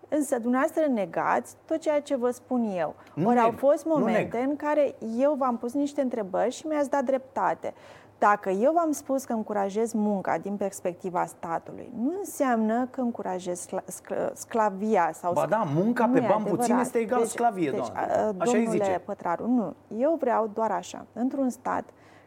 Însă dumneavoastră negați tot ceea ce vă spun eu. Nu Ori neg, au fost momente în care eu v-am pus niște întrebări și mi-ați dat dreptate. Dacă eu v-am spus că încurajez munca din perspectiva statului, nu înseamnă că încurajez scla- sclavia sau... Ba da, munca pe bani puțin este egal deci, sclavie, deci, doamnă. Așa îi zice. Pătraru, nu. Eu vreau doar așa. Într-un stat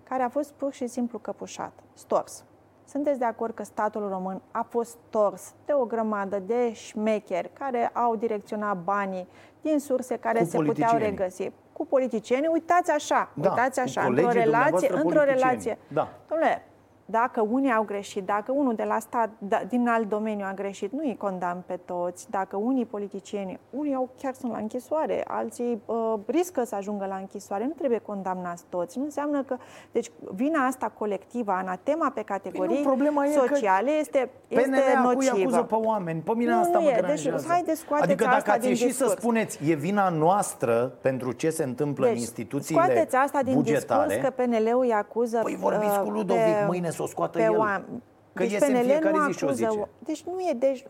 care a fost pur și simplu căpușat, stors. Sunteți de acord că statul român a fost tors de o grămadă de șmecheri care au direcționat banii din surse care se puteau regăsi. Cu politicieni, uitați așa, da, uitați așa, într-o relație, într-o relație. Da. Dom'le, dacă unii au greșit, dacă unul de la stat, da, din alt domeniu a greșit, nu îi condamn pe toți. Dacă unii politicieni, unii au chiar sunt la închisoare, alții uh, riscă să ajungă la închisoare, nu trebuie condamnați toți. Nu înseamnă că, deci, vina asta colectivă, anatema pe categorii păi nu, sociale este, este nocivă. P N L acuză pe oameni, pe mine nu, asta nu mă deranjează. Deci, haideți, scoateți adică asta dacă ați ieșit discurs. Să spuneți, e vina noastră pentru ce se întâmplă deci, în instituțiile bugetare. Deci, scoateți asta din discurs că P N L-ul îi acuză... Păi vorbiți cu Ludovic pe... mâine să o scoată el, că deci iese în fiecare zi și o zice. Deci nu e, deci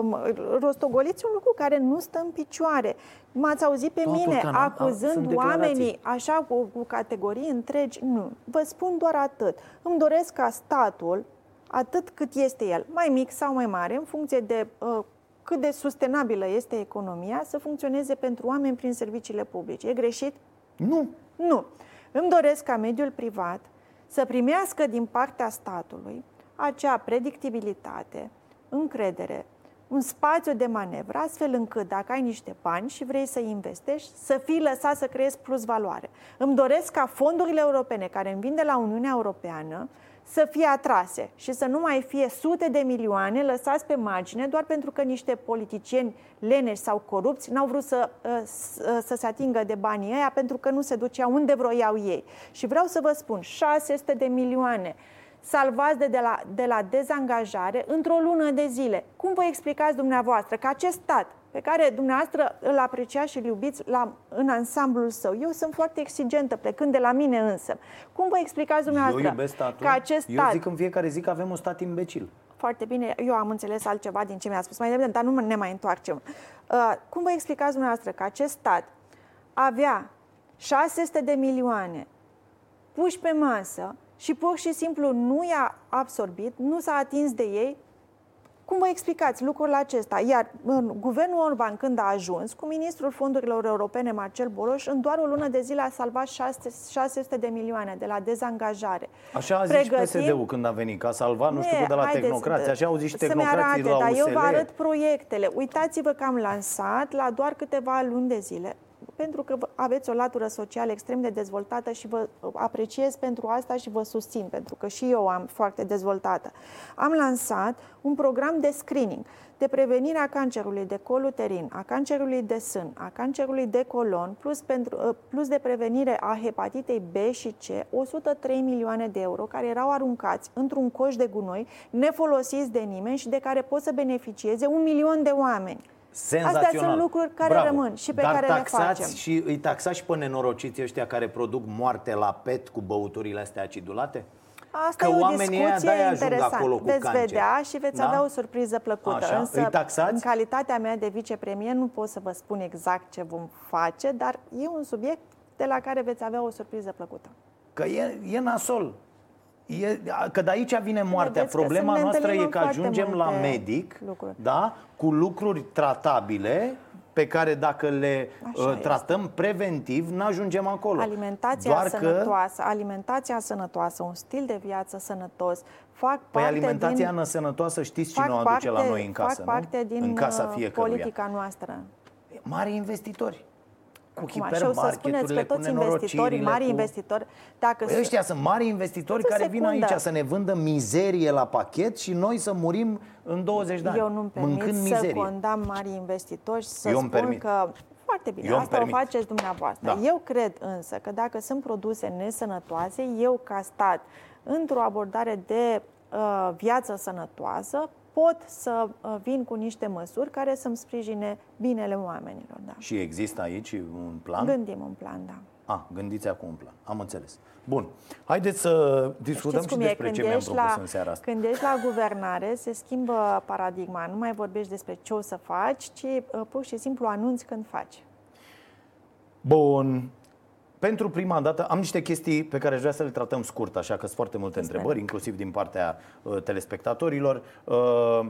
um, rostogoliți un lucru care nu stă în picioare. M-ați auzit pe Doamna mine Turcan, acuzând a, oamenii așa cu, cu categorii întregi? Nu. Vă spun doar atât. Îmi doresc ca statul, atât cât este el, mai mic sau mai mare, în funcție de uh, cât de sustenabilă este economia, să funcționeze pentru oameni prin serviciile publice. E greșit? Nu. Nu. Îmi doresc ca mediul privat să primească din partea statului acea predictibilitate, încredere, un spațiu de manevră, astfel încât dacă ai niște bani și vrei să investești, să fii lăsat să creezi plus valoare. Îmi doresc ca fondurile europene care îmi vin de la Uniunea Europeană să fie atrase și să nu mai fie sute de milioane lăsați pe margine doar pentru că niște politicieni leneși sau corupți n-au vrut să, să, să se atingă de banii ăia pentru că nu se ducea unde vroiau ei. Și vreau să vă spun, șase sute de milioane salvați de, de, la, de la dezangajare într-o lună de zile. Cum vă explicați dumneavoastră că acest stat pe care dumneavoastră îl apreciați și îl iubiți la, în ansamblul său. Eu sunt foarte exigentă, plecând de la mine însă. Cum vă explicați dumneavoastră eu iubesc statul, că acest stat... Eu zic în fiecare zi că avem un stat imbecil. Foarte bine, eu am înțeles altceva din ce mi-a spus mai devreme, dar nu ne mai întoarcem. Uh, cum vă explicați dumneavoastră că acest stat avea șase sute de milioane puși pe masă și pur și simplu nu i-a absorbit, nu s-a atins de ei? Cum vă explicați lucrul acesta? Iar guvernul Orban, când a ajuns, cu ministrul fondurilor europene, Marcel Boros, în doar o lună de zile a salvat șase sute de milioane de la dezangajare. Așa a zis Pregătim... P S D-ul când a venit, că a salvat, nu știu, de la tehnocrați. Așa au zis tehnocrații la U S R. Dar eu vă arăt proiectele. Uitați-vă că am lansat la doar câteva luni de zile, pentru că aveți o latură socială extrem de dezvoltată și vă apreciez pentru asta și vă susțin, pentru că și eu am foarte dezvoltată. Am lansat un program de screening, de prevenire a cancerului de col uterin, a cancerului de sân, a cancerului de colon, plus, pentru, plus de prevenire a hepatitei B și C, o sută trei milioane de euro, care erau aruncați într-un coș de gunoi, nefolosiți de nimeni și de care pot să beneficieze un milion de oameni. Senzațional. Astea sunt lucruri care Bravo. rămân și pe Dar care le facem. Și îi taxați și pe nenorociții ăștia care produc moarte la P E T cu băuturile astea acidulate? Asta că e o discuție interesantă. Veți cancer. vedea și veți da? avea o surpriză plăcută. Așa. Însă, în calitatea mea de vicepremier, nu pot să vă spun exact ce vom face, dar e un subiect de la care veți avea o surpriză plăcută. Că e, e nasol. E, că de aici vine moartea. Vedeți, problema noastră e că ajungem la medic, da, cu lucruri tratabile pe care dacă le Așa tratăm este. preventiv, n-ajungem acolo. Alimentația Doar sănătoasă, că... alimentația sănătoasă, un stil de viață sănătos, fac păi parte alimentația din... sănătoasă, știți cine o aduce la noi în casă, fac parte din în casa fiecăruia. Politica noastră. Mari investitori. Cu hipermarketurile, cu nenorocirile, mari cu... investitori. Dacă păi ăștia sunt mari investitori care secundă. vin aici să ne vândă mizerie la pachet și noi să murim în douăzeci de ani. Eu nu-mi permit să condamn mari investitori și să Eu spun permit. că foarte bine, Eu asta o faceți dumneavoastră. Da. Eu cred însă că dacă sunt produse nesănătoase, eu ca stat, într-o abordare de uh, viață sănătoasă, pot să vin cu niște măsuri care să-mi sprijine binele oamenilor. Da. Și există aici un plan? Gândim un plan, da. A, gândiți acum un plan. Am înțeles. Bun. Haideți să discutăm Știți și despre e? ce mi-am propus la, în seara asta. Când ești la guvernare, se schimbă paradigma. Nu mai vorbești despre ce o să faci, ci pur și simplu anunți când faci. Bun. Pentru prima dată am niște chestii pe care aș vrea să le tratăm scurt, așa că sunt foarte multe Spere. întrebări, inclusiv din partea uh, telespectatorilor. Uh,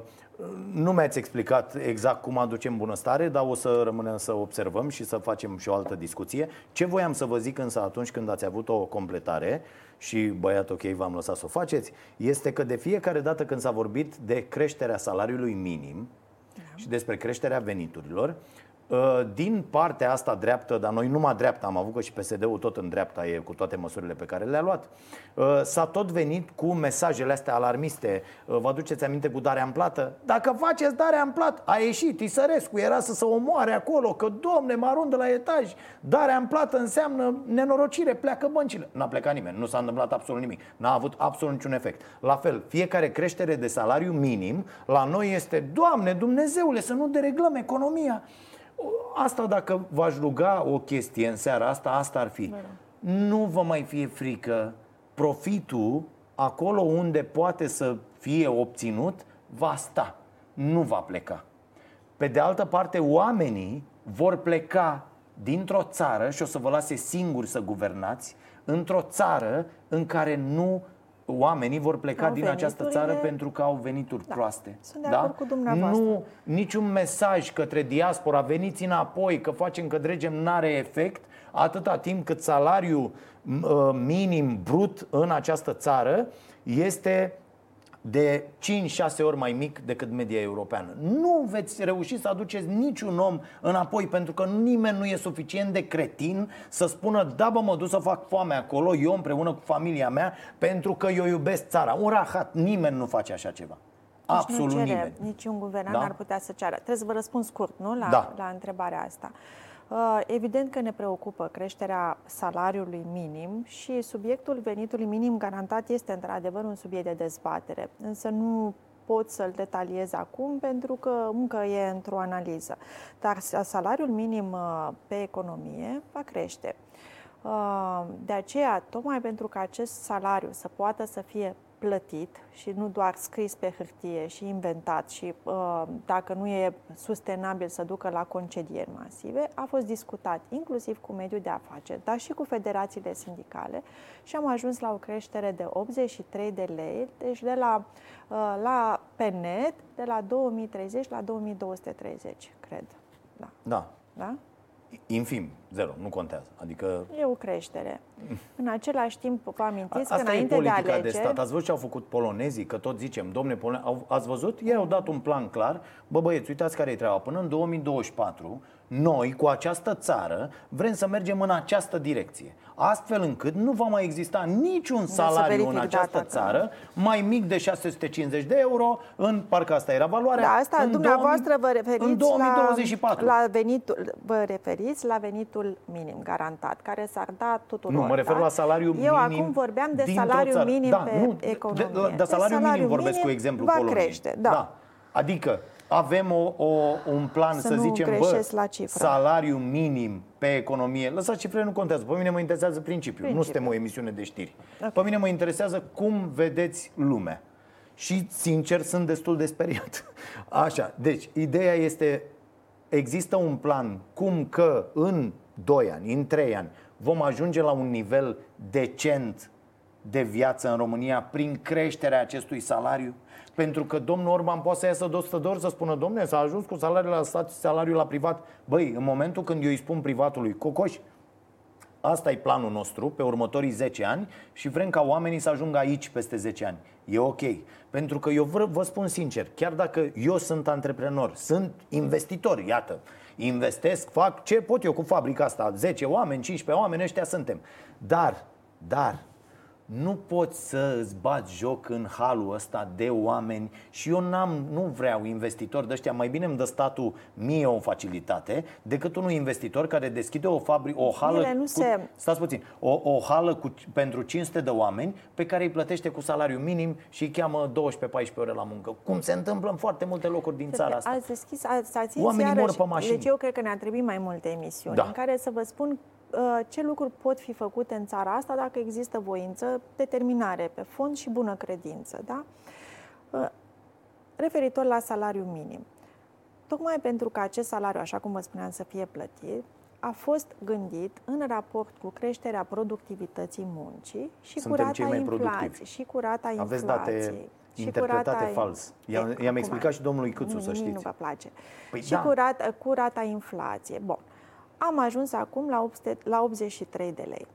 nu mi-ați explicat exact cum aducem bunăstare, dar o să rămânem să observăm și să facem și o altă discuție. Ce voiam să vă zic însă atunci când ați avut o completare și băiat, ok, v-am lăsat să o faceți, este că de fiecare dată când s-a vorbit de creșterea salariului minim da. și despre creșterea veniturilor, din partea asta dreaptă, dar noi numai dreapta am avut, că și P S D-ul tot în dreapta e cu toate măsurile pe care le-a luat, s-a tot venit cu mesajele astea alarmiste. Vă aduceți aminte cu darea în plată? Dacă faceți darea în plată, a ieșit Isărescu, era să se omoare acolo, că domne, mă arunc de la etaj, darea în plată înseamnă nenorocire, pleacă băncile. N-a plecat nimeni, nu s-a întâmplat absolut nimic, n-a avut absolut niciun efect. La fel, fiecare creștere de salariu minim la noi este, Doamne Dumnezeule, să nu dereglăm economia. Asta, dacă v-aș ruga o chestie în seara asta, asta ar fi. Nu vă mai fie frică. Profitul, acolo unde poate să fie obținut, va sta. Nu va pleca. Pe de altă parte, oamenii vor pleca dintr-o țară, și o să vă lase singuri să guvernați, într-o țară în care nu... Oamenii vor pleca au din această țară pentru că au venituri da. proaste. Sunt de da? acord cu dumneavoastră. Nu, niciun mesaj către diaspora, veniți înapoi, că facem, că dregem, n-are efect atâta timp cât salariul uh, minim brut în această țară este de cinci șase ori mai mic decât media europeană. Nu veți reuși să aduceți niciun om înapoi, pentru că nimeni nu e suficient de cretin să spună da, bă, mă duc să fac foame acolo, eu împreună cu familia mea, pentru că eu iubesc țara. Un rahat, nimeni nu face așa ceva. Nici Absolut nu cere, nimeni. Niciun guvernant da? ar putea să ceară. Trebuie să vă răspund scurt, nu? La, da. la întrebarea asta. Evident că ne preocupă creșterea salariului minim și subiectul venitului minim garantat este într-adevăr un subiect de dezbatere, însă nu pot să-l detaliez acum pentru că încă e într-o analiză. Dar salariul minim pe economie va crește. De aceea, tocmai pentru că acest salariu să poată să fie plătit și nu doar scris pe hârtie și inventat și uh, dacă nu e sustenabil să ducă la concedieri masive, a fost discutat inclusiv cu mediul de afaceri, dar și cu federațiile sindicale și am ajuns la o creștere de optzeci și trei de lei, deci de la, uh, la P N L, de la două mii treizeci la două mii două sute treizeci, cred. Da. Da. Da? Infim, zero, nu contează. Adică... E o creștere. În același timp, vă amintiți Asta că înainte de alegeri... Asta e politica de stat. Ați văzut ce au făcut polonezii? Că tot zicem, domne, polonezii, ați văzut? Ei au dat un plan clar. Bă, băieți, uitați care e treaba. Până în două mii douăzeci și patru, noi, cu această țară, vrem să mergem în această direcție. Astfel încât nu va mai exista niciun salariu în această țară mai mic de șase sute cincizeci de euro, în parcă asta era valoarea. Da, asta, dumneavoastră vă referiți în două mii douăzeci și patru. La, la venitul, vă referiți la venitul minim garantat, care s-ar da tuturor. Nu, mă refer da? la salariul minim. Eu acum vorbeam de salariu minim da, pe nu, economie. Dar salariul, salariul minim, minim vorbesc cu exemplu va Poloniei. crește, da. da. Adică avem o, o, un plan, să, să zicem, bă, salariu minim pe economie. Lăsați cifrele, nu contează. Pe mine mă interesează principiul. Principiu. Nu suntem o emisiune de știri. Okay. Pe mine mă interesează cum vedeți lumea. Și, sincer, sunt destul de speriat. Așa, deci, ideea este, există un plan cum că în doi ani, în trei ani, vom ajunge la un nivel decent de viață în România prin creșterea acestui salariu? Pentru că domnul Orban poate să iasă de o sută de ori să spună: domne, s-a ajuns cu salariul la stat și salariul la privat. Băi, în momentul când eu îi spun privatului: cocoș, asta e planul nostru pe următorii zece ani și vrem ca oamenii să ajungă aici peste zece ani, e ok. Pentru că eu vă, vă spun sincer, chiar dacă eu sunt antreprenor, sunt investitor, iată, investesc, fac ce pot eu cu fabrica asta, zece oameni, cincisprezece oameni, ăștia suntem. Dar, dar nu poți să îți bați joc în halul ăsta de oameni. Și eu n-am, nu vreau investitori de ăștia. Mai bine îmi dă statul mie o facilitate decât unui investitor care deschide o fabrică, o hală, cu, se... stați puțin, o, o hală cu, pentru cinci sute de oameni pe care îi plătește cu salariu minim și îi cheamă douăsprezece paisprezece ore la muncă. Cum se întâmplă în foarte multe locuri din țara asta. Ați deschis, ați, ați oamenii mor pe mașini. Deci eu cred că ne-ar trebui mai multe emisiuni, da, în care să vă spun ce lucruri pot fi făcute în țara asta dacă există voință, determinare pe fond și bună credință, da? Referitor la salariul minim. Tocmai pentru că acest salariu, așa cum vă spuneam, să fie plătit, a fost gândit în raport cu creșterea productivității muncii și cu rata inflației, și cu rata inflației. Aveți date interpretate fals. I-am, i-am explicat și domnului Cîțu, să știți. Nu vă place. Păi și da. cu, rata, cu rata inflației. Bun. Am ajuns acum la, opt sute, la optzeci și trei de lei.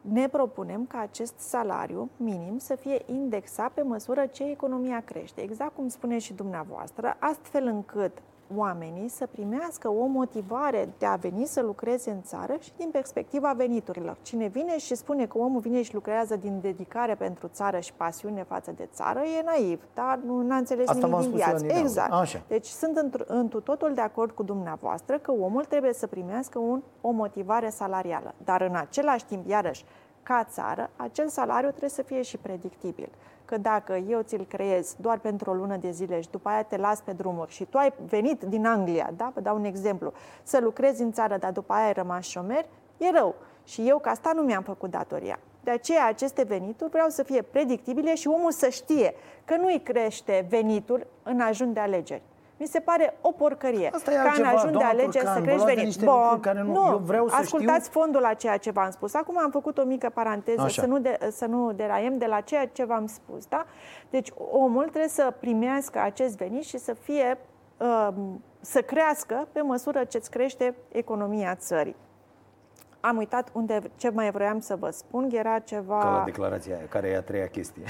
Ne propunem ca acest salariu minim să fie indexat pe măsură ce economia crește, exact cum spuneți și dumneavoastră, astfel încât oamenii să primească o motivare de a veni să lucreze în țară și din perspectiva veniturilor. Cine vine și spune că omul vine și lucrează din dedicare pentru țară și pasiune față de țară, e naiv, dar nu a înțeles asta nimic din viață. Exact. Așa. Deci sunt într- întru totul de acord cu dumneavoastră că omul trebuie să primească un, o motivare salarială. Dar în același timp, iarăși, ca țară, acel salariu trebuie să fie și predictibil. Că dacă eu ți-l creez doar pentru o lună de zile și după aia te las pe drumuri și tu ai venit din Anglia, da? Vă dau un exemplu, să lucrezi în țară, dar după aia ai rămas șomer, e rău. Și eu ca asta nu mi-am făcut datoria. De aceea aceste venituri vreau să fie predictibile și omul să știe că nu îi crește venitul în ajun de alegeri. Mi se pare o porcărie. Asta e ca altceva, în ajun de alegeri să crești venit. Bun, nu, nu eu vreau să ascultați știu... fondul la ceea ce v-am spus. Acum am făcut o mică paranteză să nu, de, să nu deraiem de la ceea ce v-am spus. Da? Deci omul trebuie să primească acest venit și să fie, să crească pe măsură ce îți crește economia țării. Am uitat unde, ce mai vroiam să vă spun. Era ceva... Ca la declarația aia, care e a treia chestie.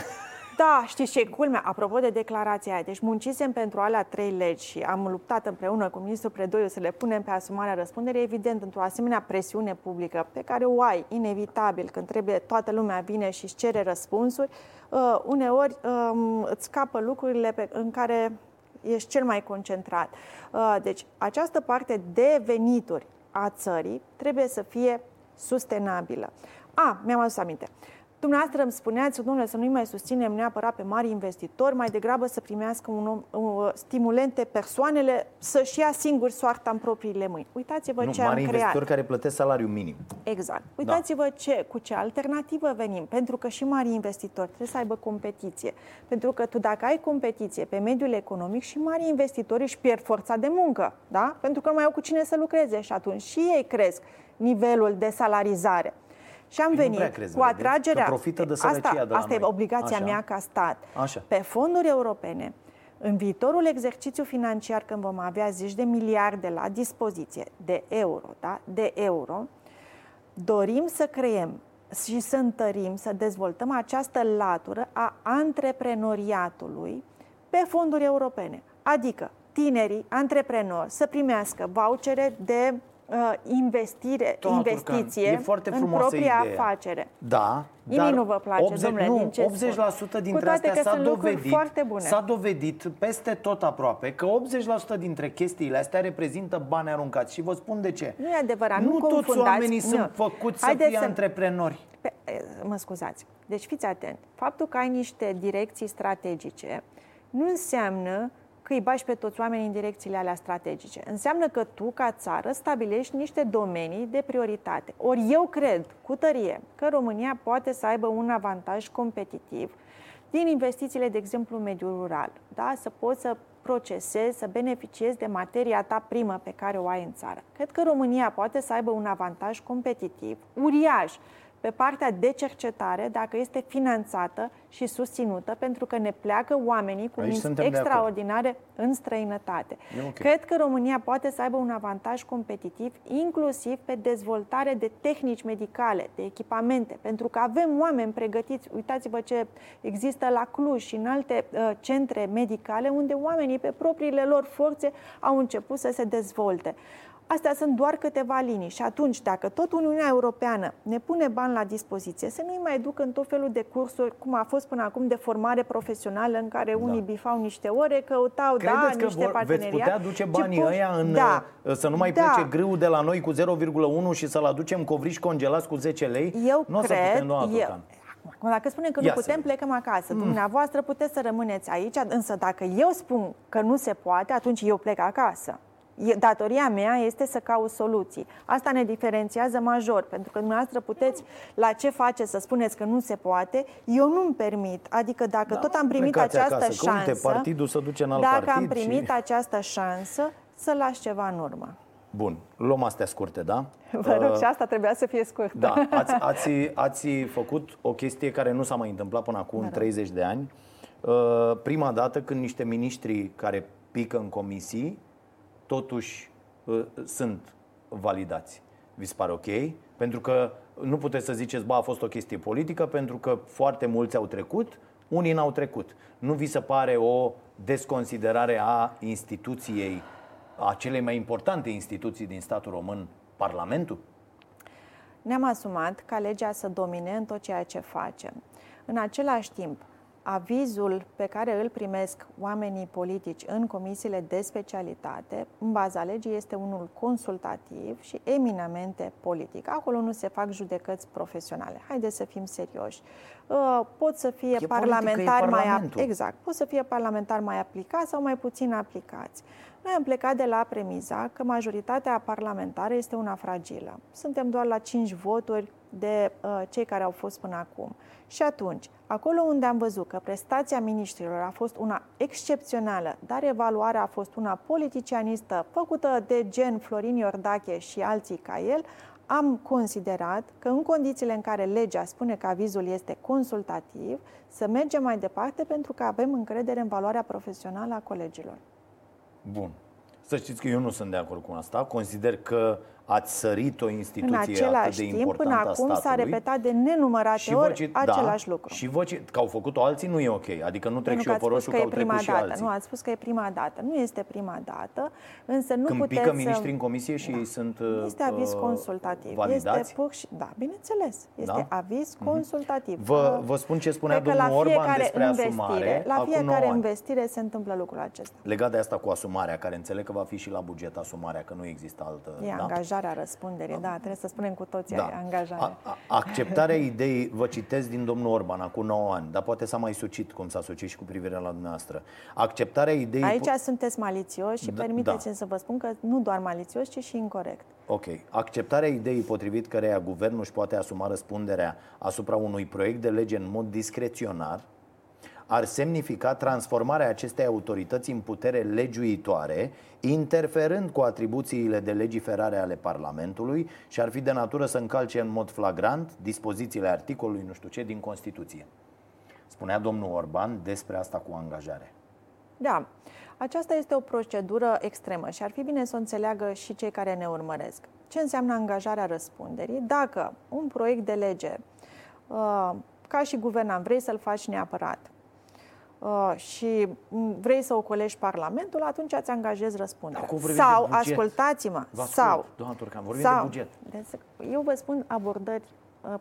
Da, știți ce e culmea? Apropo de declarația aia, deci muncisem pentru alea trei legi și am luptat împreună cu ministrul Predoiu să le punem pe asumarea răspunderii. Evident, într-o asemenea presiune publică pe care o ai inevitabil când trebuie, toată lumea vine și își cere răspunsuri, uh, uneori uh, îți scapă lucrurile pe, în care ești cel mai concentrat. Uh, deci această parte de venituri a țării trebuie să fie sustenabilă. A, mi-am adus aminte. Dumneavoastră îmi spuneați, domnule, să nu-i mai susținem neapărat pe mari investitori, mai degrabă să primească un om, un, stimulente persoanele să-și ia singuri soarta în propriile mâini. Uitați-vă nu, ce am creat. Nu, mari investitori care plătesc salariu minim. Exact. Uitați-vă da. ce, cu ce alternativă venim, pentru că și mari investitori trebuie să aibă competiție. Pentru că tu dacă ai competiție pe mediul economic, și mari investitori își pierd forța de muncă, da? Pentru că nu mai au cu cine să lucreze și atunci și ei cresc nivelul de salarizare. Și am venit crezi, cu atragerea, profită de sărăcia asta, de asta e obligația Așa. mea ca stat, Așa. pe fonduri europene, în viitorul exercițiu financiar, când vom avea zeci de miliarde la dispoziție de euro, da? de euro, dorim să creăm și să întărim, să dezvoltăm această latură a antreprenoriatului pe fonduri europene. Adică tinerii antreprenori să primească vouchere de investire, Doamna investiție Turcan, în propria idee. afacere. Da, Nimeni dar nu vă place, optzeci, domnule, nu, din ce optzeci la sută dintre astea s-a dovedit, s-a dovedit peste tot aproape că optzeci la sută dintre chestiile astea reprezintă bani aruncați. Și vă spun de ce. Nu e adevărat, nu, nu toți oamenii nu. sunt făcuți Haideți să fie să... antreprenori. Pe, mă scuzați. Deci fiți atent. Faptul că ai niște direcții strategice nu înseamnă că îi bași pe toți oamenii în direcțiile alea strategice. Înseamnă că tu, ca țară, stabilești niște domenii de prioritate. Ori eu cred cu tărie că România poate să aibă un avantaj competitiv din investițiile, de exemplu, în mediul rural. Da? Să poți să procesezi, să beneficiezi de materia ta primă pe care o ai în țară. Cred că România poate să aibă un avantaj competitiv uriaș pe partea de cercetare, dacă este finanțată și susținută, pentru că ne pleacă oamenii cu minți extraordinare în străinătate. Okay. Cred că România poate să aibă un avantaj competitiv, inclusiv pe dezvoltare de tehnici medicale, de echipamente, pentru că avem oameni pregătiți. Uitați-vă ce există la Cluj și în alte uh, centre medicale, unde oamenii pe propriile lor forțe au început să se dezvolte. Astea sunt doar câteva linii și atunci, dacă tot Uniunea Europeană ne pune bani la dispoziție, să nu-i mai ducă în tot felul de cursuri, cum a fost până acum, de formare profesională, în care unii da. bifau niște ore, căutau Credeți da, că niște vor, parteneriate. Veți putea duce banii pur... ăia în, da. să nu mai da. plece grâu de la noi cu zero virgulă unu și să-l aducem covriși congelați cu zece lei? Eu n-o cred... Să putem, nu eu... Dacă spunem că nu Ia putem, să... plecăm acasă. Mm. Dumneavoastră puteți să rămâneți aici, însă dacă eu spun că nu se poate, atunci eu plec acasă. Datoria mea este să caut soluții. Asta ne diferențiază major, pentru că dumneavoastră puteți la ce faceți să spuneți că nu se poate. Eu nu-mi permit, adică dacă da, tot am primit această acasă, șansă, uite, partidul se duce în alt dacă partid am primit și... această șansă, să las ceva în urmă. Bun, luăm astea scurte, da? Vă rog, uh, și asta trebuia să fie scurt. Da, ați, ați, ați făcut o chestie care nu s-a mai întâmplat până acum în treizeci de ani. Uh, prima dată când niște miniștri care pică în comisii totuși sunt validați. Vi se pare ok? Pentru că nu puteți să ziceți, ba, a fost o chestie politică, pentru că foarte mulți au trecut, unii n-au trecut. Nu vi se pare o desconsiderare a instituției, a celei mai importante instituții din statul român, Parlamentul? Ne-am asumat ca legea să domine în tot ceea ce facem. În același timp, avizul pe care îl primesc oamenii politici în comisiile de specialitate, în baza legii, este unul consultativ și eminamente politic. Acolo nu se fac judecăți profesionale. Haideți să fim serioși. Pot să fie e parlamentar mai exact, pot să fie parlamentar mai aplicați sau mai puțin aplicați. Noi am plecat de la premisa că majoritatea parlamentară este una fragilă. Suntem doar la cinci voturi de uh, cei care au fost până acum. Și atunci, acolo unde am văzut că prestația miniștrilor a fost una excepțională, dar evaluarea a fost una politicianistă, făcută de gen Florin Iordache și alții ca el, am considerat că în condițiile în care legea spune că avizul este consultativ, să mergem mai departe pentru că avem încredere în valoarea profesională a colegilor. Bun. Să știți că eu nu sunt de acord cu asta. Consider că ați sărit o instituție atât de importantă a statului. În același timp, până acum s-a repetat de nenumărate ori același lucru. Și vă că au făcut-o alții nu e ok. Adică nu trec și eu pe roșu că au trecut și alții. Nu, ați spus că e prima dată. Nu este prima dată, însă nu puteți să... Când pică miniștri în comisie și ei sunt validați? Este aviz consultativ. Este pur și... Da, bineînțeles. Este aviz consultativ. Vă spun ce spunea domnul Orban despre asumare. La fiecare investire se întâmplă lucrul acesta. Legat de asta cu asumarea, care înțeleg că va fi și la buget asumarea, că nu există altă... Angajarea răspunderii, da, trebuie să spunem cu toții da. angajarea. A, acceptarea ideii, vă citesc din domnul Orban, acum nouă ani, dar poate s-a mai sucit, cum s-a sucit și cu privirea la dumneavoastră. Acceptarea ideii... Aici po- sunteți malițioși și da, permiteți-mi da. să vă spun că nu doar malițioși, ci și incorect. Ok. Acceptarea ideii potrivit căreia guvernul își poate asuma răspunderea asupra unui proiect de lege în mod discreționar ar semnifica transformarea acestei autorități în putere legiuitoare, interferând cu atribuțiile de legiferare ale Parlamentului și ar fi de natură să încalce în mod flagrant dispozițiile articolului nu știu ce din Constituție. Spunea domnul Orban despre asta cu angajare. Da, aceasta este o procedură extremă și ar fi bine să o înțeleagă și cei care ne urmăresc. Ce înseamnă angajarea răspunderii? Dacă un proiect de lege, ca și guvernant, vrei să-l faci neapărat, și vrei să ocolești Parlamentul, atunci îți angajezi răspunderea. Sau, ascultați-mă, ascult, sau... Doamna Turcan, vorbim sau, de buget. Eu vă spun abordări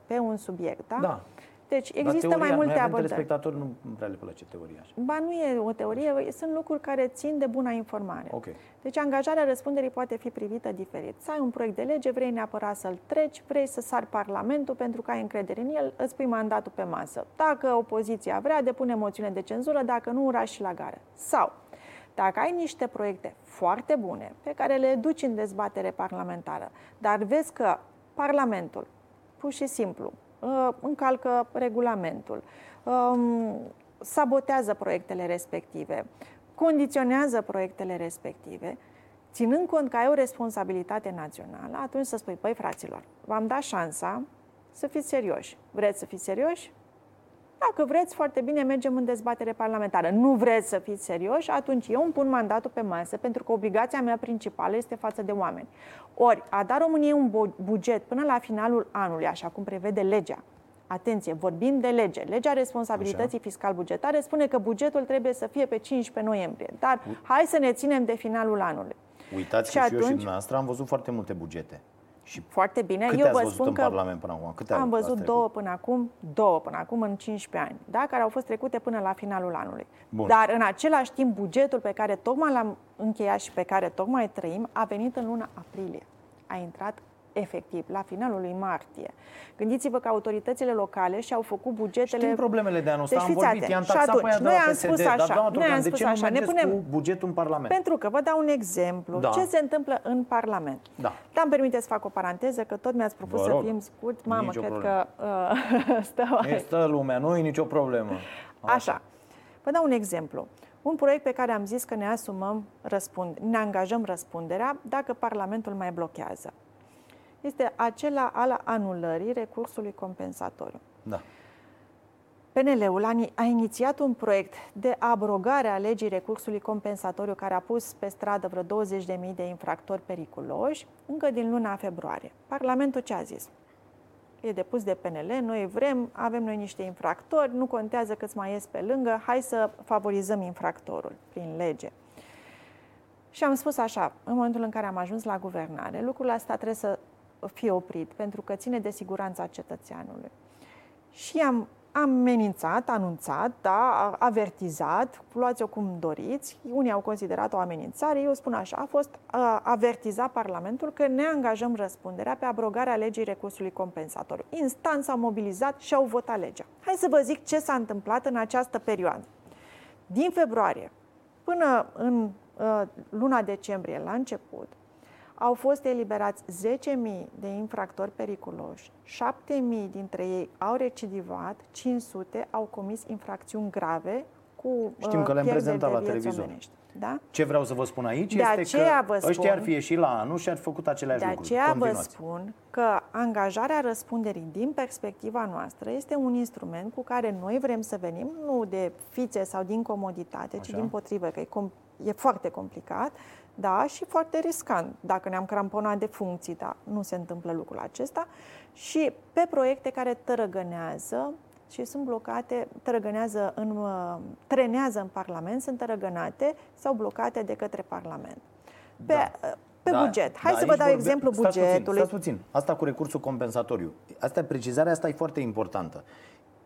pe un subiect, da? Da. Deci există teoria, mai multe abordări. Telespectatori nu prea le place teoria așa. Ba nu e o teorie, așa. Sunt lucruri care țin de buna informare. Okay. Deci angajarea răspunderii poate fi privită diferit. Să ai un proiect de lege, vrei neapărat să-l treci, vrei să sari Parlamentul pentru că ai încredere în el, îți pui mandatul pe masă. Dacă opoziția vrea, depune moțiune de cenzură, dacă nu, uraș și la gară. Sau, dacă ai niște proiecte foarte bune pe care le duci în dezbatere parlamentară, dar vezi că Parlamentul, pur și simplu, încalcă regulamentul, sabotează proiectele respective, condiționează proiectele respective, ținând cont că ai o responsabilitate națională, atunci să spui, păi fraților, v-am dat șansa să fiți serioși. Vreți să fiți serioși? Dacă vreți, foarte bine, mergem în dezbatere parlamentară. Nu vreți să fiți serioși? Atunci eu îmi pun mandatul pe masă, pentru că obligația mea principală este față de oameni. Ori, a dat României un buget până la finalul anului, așa cum prevede legea. Atenție, vorbim de lege. Legea responsabilității așa. Fiscal-bugetare spune că bugetul trebuie să fie pe cincisprezece noiembrie. Dar hai să ne ținem de finalul anului. Uitați și că și atunci... eu și dumneavoastră am văzut foarte multe bugete. Și foarte bine. Câte eu vă spun în că Parlament până acum? Câte am văzut două până acum, două până acum în cincisprezece ani, da? Care au fost trecute până la finalul anului. Bun. Dar în același timp, bugetul pe care tocmai l-am încheiat și pe care tocmai trăim a venit în luna aprilie. A intrat efectiv la finalul lui martie. Gândiți-vă că autoritățile locale și-au făcut bugetele... Știm problemele de anul ăsta, deci, am vorbit, atent. I-am taxat pe aia de la P S D, dar doamna Turcan, de ce așa. Nu ne punem... cu bugetul în Parlament? Pentru că vă dau un exemplu. Da. Ce se întâmplă în Parlament? Da. Dar îmi permiteți să fac o paranteză, că tot mi-ați propus să fim scurt. Mamă, nicio cred problemă. Că uh, stă... E stă lumea, nu e nicio problemă. Așa. așa. Vă dau un exemplu. Un proiect pe care am zis că ne asumăm, răspund... ne angajăm răspunderea dacă Parlamentul mai blochează. Este acela al anulării recursului compensatoriu. Da. P N L-ul a inițiat un proiect de abrogare a legii recursului compensatoriu care a pus pe stradă vreo douăzeci de mii de infractori periculoși încă din luna februarie. Parlamentul ce a zis? E depus de P N L, noi vrem, avem noi niște infractori, nu contează câți mai ies pe lângă, hai să favorizăm infractorul prin lege. Și am spus așa, în momentul în care am ajuns la guvernare, lucrul ăsta trebuie să fie oprit, pentru că ține de siguranța cetățeanului. Și am amenințat, anunțat, da, avertizat, luați-o cum doriți, unii au considerat o amenințare, eu spun așa, a fost a, avertiza Parlamentul că ne angajăm răspunderea pe abrogarea legii recursului compensatoriu. Instanța a mobilizat și au votat legea. Hai să vă zic ce s-a întâmplat în această perioadă. Din februarie până în uh, luna decembrie, la început, au fost eliberați zece mii de infractori periculoși, șapte mii dintre ei au recidivat, cinci sute au comis infracțiuni grave cu Știm că le-am prezentat la televizor. Da? Ce vreau să vă spun aici de este că spun, ăștia ar fi ieșit la anul și ar fi făcut aceleași lucruri. De aceea Continuați. Vă spun că angajarea răspunderii din perspectiva noastră este un instrument cu care noi vrem să venim, nu de fițe sau din comoditate, Așa. Ci din potrivă, că e, com- e foarte complicat. Da, și foarte riscant. Dacă ne-am cramponat de funcții, da, nu se întâmplă lucrul acesta. Și pe proiecte care tărăgânează și sunt blocate, tărăgânează în, trenează în Parlament, sunt tărăgânate sau blocate de către Parlament. Pe, da. pe da. buget. Hai da, să vă dau vorbe... exemplu stați bugetului. Puțin, stați puțin. Asta cu recursul compensatoriu. Asta, precizarea asta e foarte importantă.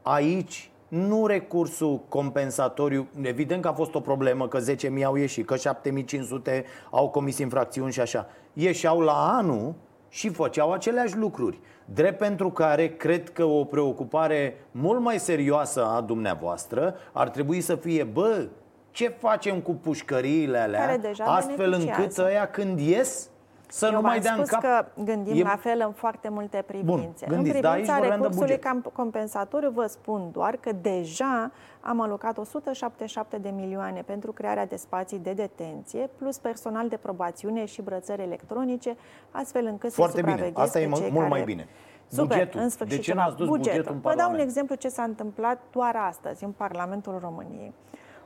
Aici... Nu recursul compensatoriu, evident că a fost o problemă, că zece mii au ieșit, că șapte mii cinci sute au comis infracțiuni și așa. Ieșeau la anul și făceau aceleași lucruri. Drept pentru care cred că o preocupare mult mai serioasă a dumneavoastră ar trebui să fie, bă, ce facem cu pușcăriile alea, astfel încât ăia când ies... Să Eu nu mai dea în cap. Că gândim e... la fel în foarte multe privințe. Bun, gândiți, în privința da, recursului compensatoriu vă spun doar că deja am alocat o sută șaptezeci și șapte de milioane pentru crearea de spații de detenție, plus personal de probațiune și brățări electronice, astfel încât foarte să supraveghez Asta pe e mult care... mai bine. Super, bugetul. În sfârșit, de ce n-ați dus bugetul? bugetul în Parlament? Vă dau un exemplu ce s-a întâmplat doar astăzi în Parlamentul României.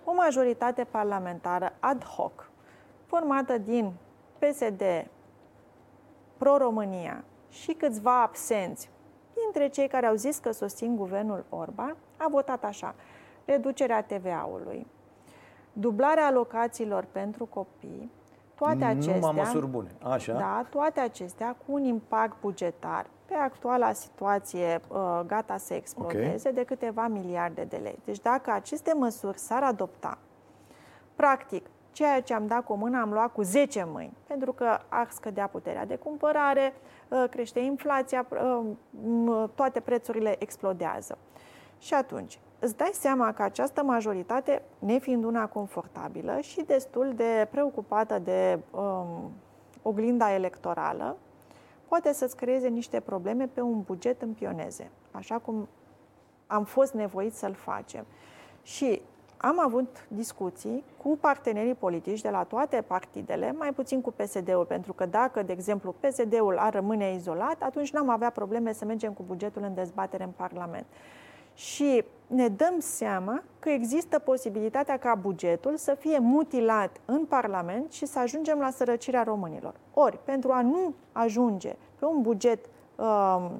O majoritate parlamentară ad hoc, formată din P S D, Pro-România și câțiva absenți dintre cei care au zis că susțin guvernul Orban, a votat așa: reducerea T V A-ului, dublarea alocațiilor pentru copii, toate acestea, măsuri bune. Așa. Da, toate acestea cu un impact bugetar pe actuala situație gata să explodeze, okay, de câteva miliarde de lei. Deci dacă aceste măsuri s-ar adopta, practic, ceea ce am dat cu o mână am luat cu zece mâini, pentru că ar scădea puterea de cumpărare, crește inflația, toate prețurile explodează. Și atunci, îți dai seama că această majoritate, nefiind una confortabilă și destul de preocupată de um, oglinda electorală, poate să-ți creeze niște probleme pe un buget în pioneze, așa cum am fost nevoiți să-l facem. Și am avut discuții cu partenerii politici de la toate partidele, mai puțin cu P S D-ul, pentru că dacă, de exemplu, P S D-ul ar rămâne izolat, atunci n-am avea probleme să mergem cu bugetul în dezbatere în Parlament. Și ne dăm seama că există posibilitatea ca bugetul să fie mutilat în Parlament și să ajungem la sărăcirea românilor. Ori, pentru a nu ajunge pe un buget um,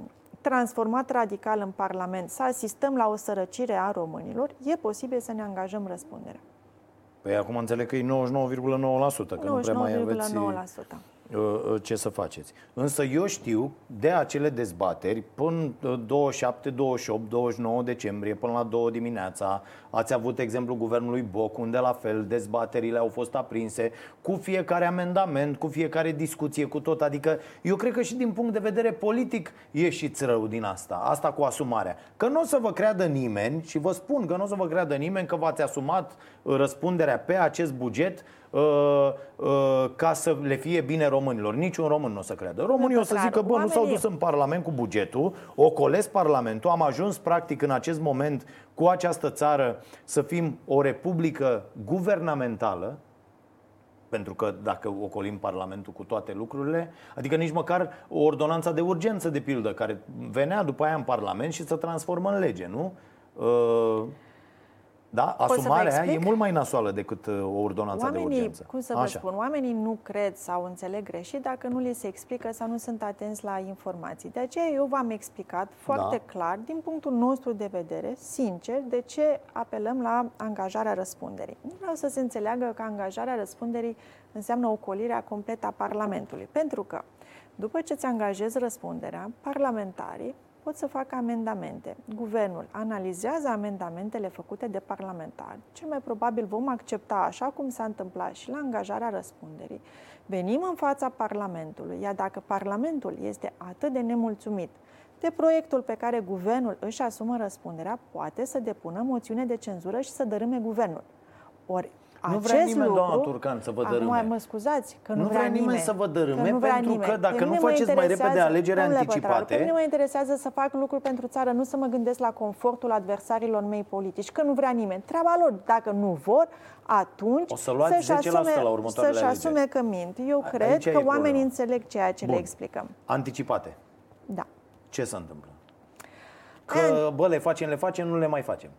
transformat radical în Parlament, să asistăm la o sărăcire a românilor, e posibil să ne angajăm răspunderea. Păi acum înțeleg că e nouăzeci și nouă virgulă nouă la sută, că nouăzeci și nouă virgulă nouă la sută nu prea mai aveți ce să faceți. Însă eu știu de acele dezbateri până douăzeci și șapte, douăzeci și opt, douăzeci și nouă decembrie, până la două dimineața. Ați avut exemplul guvernului Boc, unde la fel dezbaterile au fost aprinse cu fiecare amendament, cu fiecare discuție, cu tot. Adică eu cred că și din punct de vedere politic ieșiți rău din asta, asta cu asumarea. Că nu o să vă creadă nimeni, și vă spun că nu o să vă creadă nimeni că v-ați asumat răspunderea pe acest buget ca să le fie bine românilor. Niciun român nu o să creadă. Românii o să zică, bă, nu s-au dus în Parlament cu bugetul, ocolesc Parlamentul, am ajuns practic în acest moment cu această țară să fim o republică guvernamentală, pentru că dacă ocolim Parlamentul cu toate lucrurile, adică nici măcar o ordonanță de urgență, de pildă, care venea după aia în Parlament și se transformă în lege, nu? Da? Asumarea e mult mai nasoală decât o ordonanță oamenii, de urgență. Cum să vă Așa. spun, oamenii nu cred sau înțeleg greșit dacă nu li se explică sau nu sunt atenți la informații. De aceea eu v-am explicat foarte da. clar, din punctul nostru de vedere, sincer, de ce apelăm la angajarea răspunderii. Nu vreau să se înțeleagă că angajarea răspunderii înseamnă ocolirea completă a Parlamentului. Pentru că, după ce îți angajezi răspunderea, parlamentarii pot să facă amendamente. Guvernul analizează amendamentele făcute de parlamentari. Cel mai probabil vom accepta, așa cum s-a întâmplat și la angajarea răspunderii. Venim în fața Parlamentului, iar dacă Parlamentul este atât de nemulțumit de proiectul pe care guvernul își asumă răspunderea, poate să depună moțiune de cenzură și să dărâme guvernul. Ori, nu vrea nimeni, doamna Turcan, să vă dărâme. Mă scuzați, că nu, nu vrea, vrea nimeni să vă dărâme, că pentru nimeni. că dacă pe nu faceți mai repede alegeri anticipate... Pătraru, pe mine mă interesează să fac lucruri pentru țară, nu să mă gândesc la confortul adversarilor mei politici, că nu vrea nimeni. Treaba lor, dacă nu vor, atunci o să luați să-și, zece la sută asume, la următoarele să-și asume că mint. Eu A, cred că oamenii problema. înțeleg ceea ce Bun. le explicăm. Anticipate. Da. Ce se întâmplă? Că, An... bă, le facem, le facem, nu le mai facem.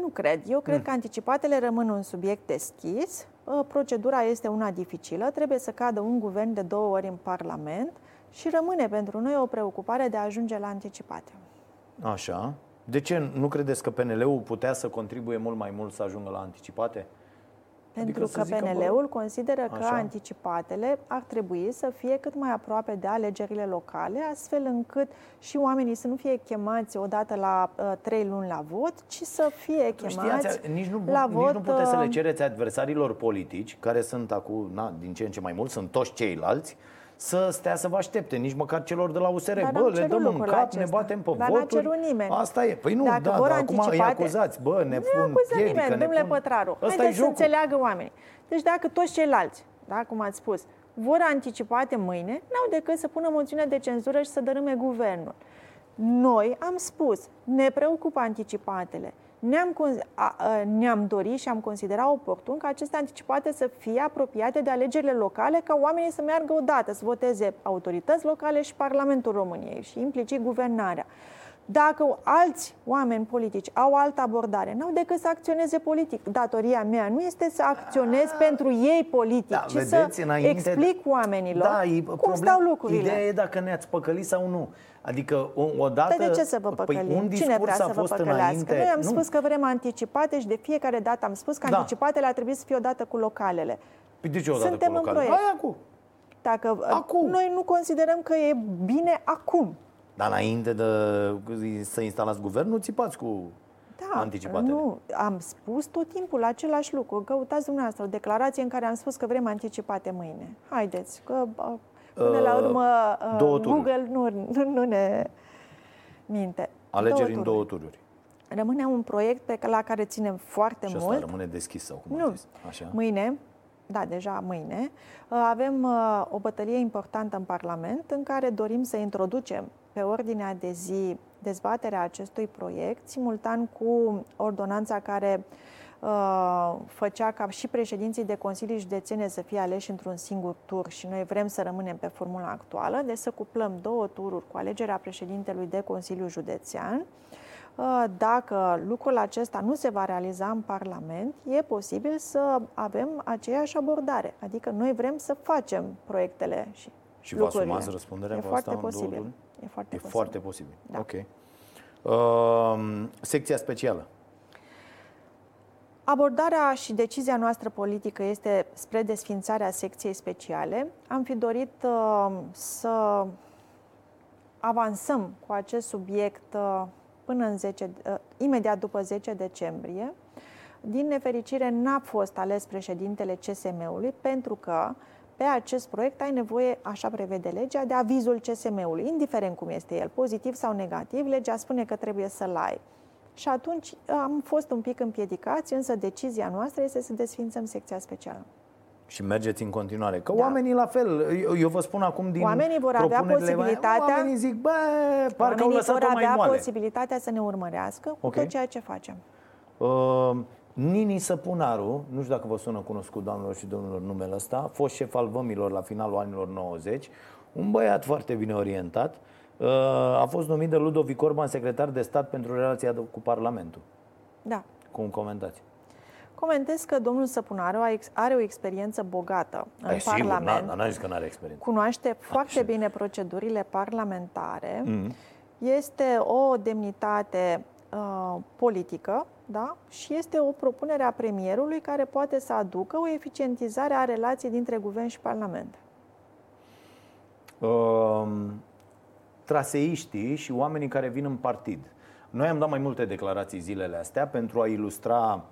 Nu cred. Eu cred mm. că anticipatele rămân un subiect deschis. Procedura este una dificilă. Trebuie să cadă un guvern de două ori în Parlament și rămâne pentru noi o preocupare de a ajunge la anticipate. Așa. De ce nu credeți că P N L-ul putea să contribuie mult mai mult să ajungă la anticipate? Pentru adică că P N L-ul consideră că așa. anticipatele ar trebui să fie cât mai aproape de alegerile locale, astfel încât și oamenii să nu fie chemați odată la trei uh, luni la vot, ci să fie chemați Știați, nici nu, la nici vot. Nici nu puteți să le cereți adversarilor politici, care sunt acum, na, din ce în ce mai mult, sunt toți ceilalți, să stea să vă aștepte, nici măcar celor de la U S R. Dar bă, le dăm în cap, acesta. ne batem pe dar voturi. Asta e. Păi nu, Dacă da, dar acum îi acuzați. Bă, ne pun piedică, ne pun... Pătraru, haideți să înțeleagă oamenii. Deci dacă toți ceilalți, da, cum ați spus, vor anticipate mâine, n-au decât să pună moțiune de cenzură și să dărâme guvernul. Noi am spus, ne preocupă anticipatele. Ne-am, ne-am dorit și am considerat oportun ca aceste anticipate să fie apropiate de alegerile locale, ca oamenii să meargă odată, să voteze autorități locale și Parlamentul României și implicit guvernarea. Dacă alți oameni politici au altă abordare, n-au decât să acționeze politic. Datoria mea nu este să acționez A, pentru ei politic, da, ci vedeți, să înainte... explic oamenilor da, e, cum problem... stau lucrurile. Ideea e dacă ne-ați păcălit sau nu. Adică odată... Dar de ce să vă păcălim? Păi, un Cine vrea să vă păcălească? Înainte... Noi am nu. spus că vrem anticipate și de fiecare dată am spus că da. anticipatele ar trebui să fie odată cu localele. Păi de ce odată Suntem cu localele? Suntem în proiect. Dacă acum. Noi nu considerăm că e bine acum. Dar înainte de să instalați guvernul, țipați cu da, anticipatele. Nu, am spus tot timpul același lucru. Căutați dumneavoastră o declarație în care am spus că vrem anticipate mâine. Haideți, că până uh, la urmă uh, Google nu, nu, nu ne minte. Alegeri în două tururi. Rămâne un proiect pe la care ținem foarte mult. Și asta rămâne deschis sau cum nu. Așa. Mâine... Da, deja mâine, avem o bătălie importantă în Parlament în care dorim să introducem pe ordinea de zi dezbaterea acestui proiect, simultan cu ordonanța care uh, făcea ca și președinții de consilii județene să fie aleși într-un singur tur și noi vrem să rămânem pe formula actuală, deci să cuplăm două tururi cu alegerea președintelui de Consiliu Județean. Dacă lucrul acesta nu se va realiza în Parlament, e posibil să avem aceeași abordare. Adică noi vrem să facem proiectele și, și lucrurile. Și vă asumați răspunderea? E foarte posibil. E foarte e posibil. Foarte posibil. Da. Ok. Uh, secția specială. Abordarea și decizia noastră politică este spre desființarea secției speciale. Am fi dorit uh, să avansăm cu acest subiect uh, până în zece, uh, imediat după zece decembrie. Din nefericire, n-a fost ales președintele C S M-ului, pentru că pe acest proiect ai nevoie, așa prevede legea, de avizul C S M-ului, indiferent cum este el, pozitiv sau negativ, legea spune că trebuie să-l ai. Și atunci am fost un pic împiedicați, însă decizia noastră este să desființăm secția specială. Și mergeți în continuare. Că da. Oamenii la fel, eu, eu vă spun acum din oamenii vor avea posibilitatea, oamenii zic, bă, parcă au lăsat-o mai moale. Oamenii vor avea posibilitatea să ne urmărească okay. cu tot ceea ce facem. Uh, Nini Săpunaru, nu știu dacă vă sună cunoscut, doamnelor și domnilor, numele ăsta, fost șef al vămilor la finalul anilor nouăzeci, un băiat foarte bine orientat, uh, a fost numit de Ludovic Orban secretar de stat pentru relația cu Parlamentul. Da. Cum comentați? Comentez că domnul Săpunaru are o experiență bogată în Ai, Parlament. Sigur, n-a zis că n-are experiență. Cunoaște foarte Așa. bine procedurile parlamentare. Mm-hmm. Este o demnitate uh, politică, da? Și este o propunere a premierului care poate să aducă o eficientizare a relației dintre guvern și Parlament. Uh, traseiștii și oamenii care vin în partid. Noi am dat mai multe declarații zilele astea pentru a ilustra,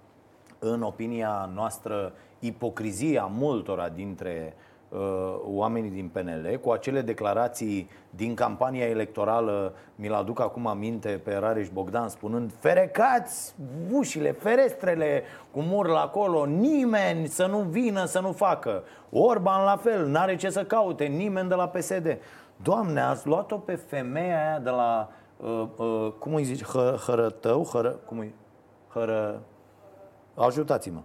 în opinia noastră, ipocrizia multora dintre uh, oamenii din P N L, cu acele declarații din campania electorală, mi-l aduc acum aminte pe Rareș Bogdan, spunând ferecați ușile, ferestrele, cu murlă acolo, nimeni să nu vină, să nu facă. Orban la fel, n-are ce să caute, nimeni de la P S D. Doamne, ați luat-o pe femeia aia de la, uh, uh, cum îi zici, Hărădău, hără, cum îi, hără... Ajutați-mă.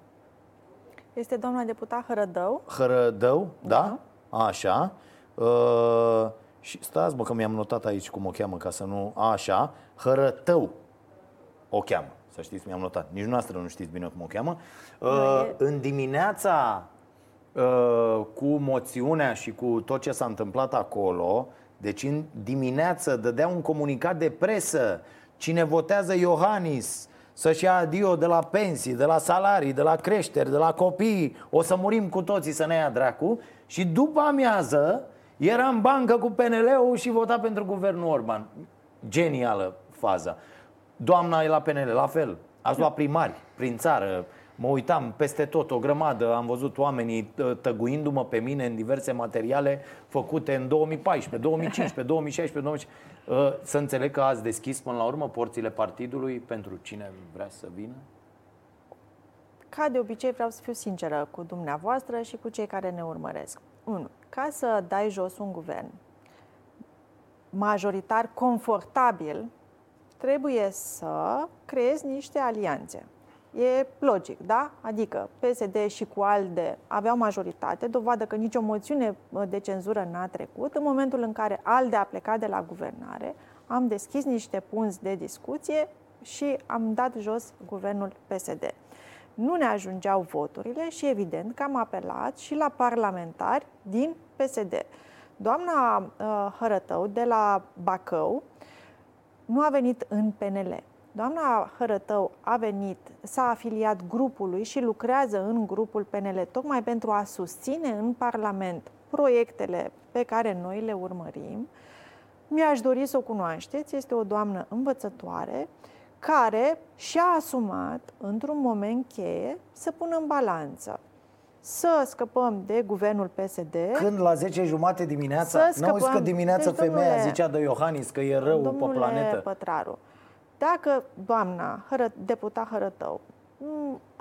Este doamna deputat Hărădău. Hărădău, da? da? Așa. Uh, și stați, bă, că mi-am notat aici cum o cheamă, ca să nu... Așa. Hărădău o cheamă. Să știți, mi-am notat. Nici noastră nu știți bine cum o cheamă. Uh, da, e... În dimineața uh, cu moțiunea și cu tot ce s-a întâmplat acolo, deci în dimineață dădea un comunicat de presă. Cine votează Iohannis... să-și ia adio de la pensii, de la salarii, de la creșteri, de la copii. O să murim cu toții, să ne ia dracu. Și după amiază era în bancă cu P N L-ul și vota pentru guvernul Orban. Genială faza. Doamna e la P N L, la fel. Ați luat primari prin țară. Mă uitam peste tot, o grămadă. Am văzut oamenii tăguindu-mă pe mine în diverse materiale făcute în două mii paisprezece, două mii cincisprezece, două mii șaisprezece, două mii șaisprezece. Să înțeleg că ați deschis până la urmă porțile partidului pentru cine vrea să vină? Ca de obicei vreau să fiu sinceră cu dumneavoastră și cu cei care ne urmăresc. unu. Ca să dai jos un guvern majoritar confortabil, trebuie să creezi niște alianțe. E logic, da? Adică P S D și cu ALDE aveau majoritate, dovadă că nicio moțiune de cenzură n-a trecut. În momentul în care ALDE a plecat de la guvernare, am deschis niște punți de discuție și am dat jos guvernul P S D. Nu ne ajungeau voturile și evident că am apelat și la parlamentari din P S D. Doamna uh, Hărădău de la Bacău nu a venit în P N L. Doamna Hărădău a venit, s-a afiliat grupului și lucrează în grupul P N L, tocmai pentru a susține în Parlament proiectele pe care noi le urmărim. Mi-aș dori să o cunoașteți, este o doamnă învățătoare care și-a asumat, într-un moment cheie, să pună în balanță. Să scăpăm de guvernul P S D. Când la zece jumate dimineața, nu auzi că dimineața deci, femeia domnule, zicea de Iohannis că e rău pe planetă. Pătraru, dacă doamna deputat Hărădău,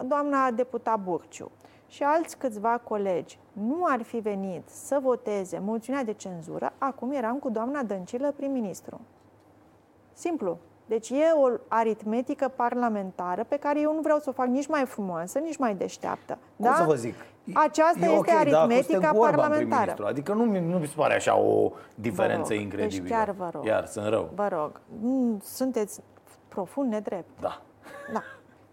doamna deputat Burciu și alți câțiva colegi nu ar fi venit să voteze moțiunea de cenzură, acum eram cu doamna Dăncilă prim-ministru. Simplu. Deci e o aritmetică parlamentară pe care eu nu vreau să o fac nici mai frumoasă, nici mai deșteaptă. Cum da? Să vă zic? Aceasta eu, este okay, aritmetica da, parlamentară. Adică nu, nu mi se pare așa o diferență vă rog, incredibilă. Deci chiar vă rog. Iar sunt rău. Vă rog, sunteți profund nedrept. Da. Da.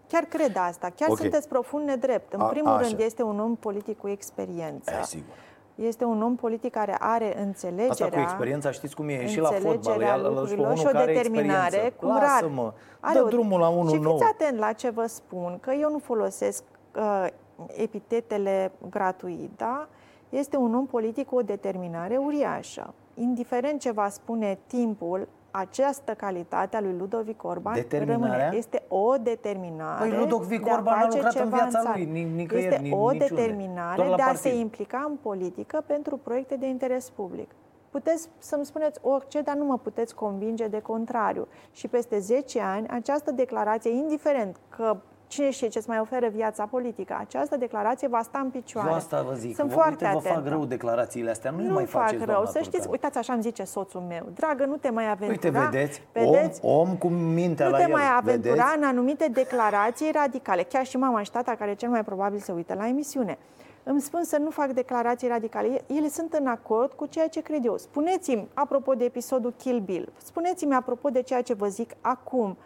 Chiar cred asta. Chiar okay. sunteți profund nedrept. În a, primul așa. rând este un om politic cu experiență. E, sigur. Este un om politic care are înțelegerea. Asta cu experiența, știți cum e, și la fotbal, e al lui și o determinare cum rar. Dă drumul la unul nou. Și fiți atent la ce vă spun, că eu nu folosesc uh, epitetele gratuit, da? Este un om politic cu o determinare uriașă. Indiferent ce va spune timpul, această calitate a lui Ludovic Orban rămâne. Este o determinare. Păi Ludovic Orban a lucrat în viața lui, nicăieri, este o niciunde. determinare de a se implica în politică pentru proiecte de interes public. Puteți să-mi spuneți orice, dar nu mă puteți convinge de contrariu. Și peste zece ani, această declarație, indiferent că cine știe ce-ți mai oferă viața politică, această declarație va sta în picioare. Eu asta vă zic. Sunt vă, foarte uite, vă fac rău declarațiile astea. Nu, nu mai fac faceți, rău. Să știți, uitați, așa îmi zice soțul meu. Dragă, nu te mai aventura. Uite, vedeți, vedeți? Om, om cu mintea la el. Nu te mai aventura vedeți? În anumite declarații radicale. Chiar și mama și tata, care cel mai probabil se uită la emisiune, îmi spun să nu fac declarații radicale. Ele sunt în acord cu ceea ce cred eu. Spuneți-mi, apropo de episodul Kill Bill, spuneți-mi, apropo de ceea ce vă zic acum,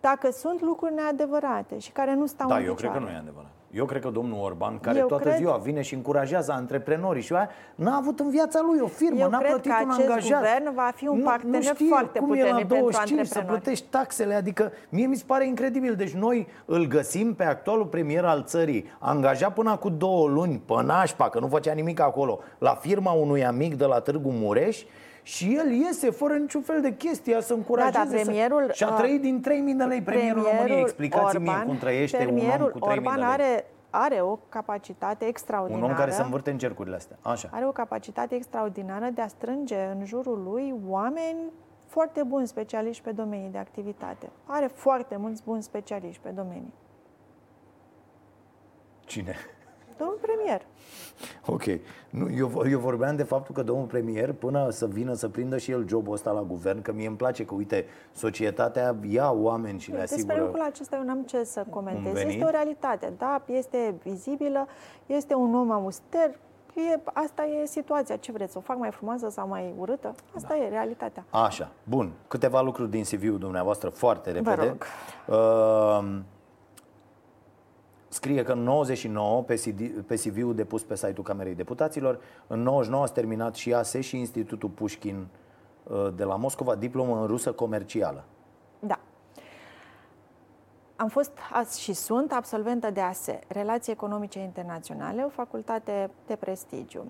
dacă sunt lucruri neadevărate și care nu stau da, în picioare. Da, eu cred că nu e adevărat. Eu cred că domnul Orban, care eu toată cred... ziua vine și încurajează antreprenorii și aia, n-a avut în viața lui o firmă, eu n-a plătit un angajat. Eu cred că acest guvern va fi un partener foarte puternic pentru antreprenori. Nu știu cum e la douăzeci și cinci să plătești taxele, adică mie mi se pare incredibil. Deci noi îl găsim pe actualul premier al țării, angajat până cu două luni, pe nașpa, că nu făcea nimic acolo, la firma unui amic de la Târgu Mureș. Și el iese fără niciun fel de chestie să încurajeze. Da, da, și a trăit din trei mii de lei premierul României. Explicați-mi Orban, cum trăiește un om cu trei mii Orban de lei. Are, are o capacitate extraordinară. Un om care se învârte în cercurile astea. Așa. Are o capacitate extraordinară de a strânge în jurul lui oameni foarte buni specialiști pe domenii de activitate. Are foarte mulți buni specialiști pe domenii. Cine? Domnul premier. Ok. Nu, eu, eu vorbeam de faptul că domnul premier, până să vină să prindă și el jobul ăsta la guvern, că mie îmi place că, uite, societatea ia oameni și le asigură. Despre lucrul acesta eu n-am ce să comentez. Este o realitate, da, este vizibilă, este un om auster, e, asta e situația. Ce vreți, o fac mai frumoasă sau mai urâtă? Asta da. e realitatea. Așa, bun. Câteva lucruri din C V-ul dumneavoastră, foarte repede. Vă rog. Uh, Scrie că în nouăzeci și nouă pe C V-ul depus pe site-ul Camerei Deputaților, în nouăzeci și nouă a terminat și A S E și Institutul Pușkin de la Moscova, diplomă în rusă comercială. Da. Am fost și sunt absolventă de A S E, Relații Economice Internaționale, o facultate de prestigiu.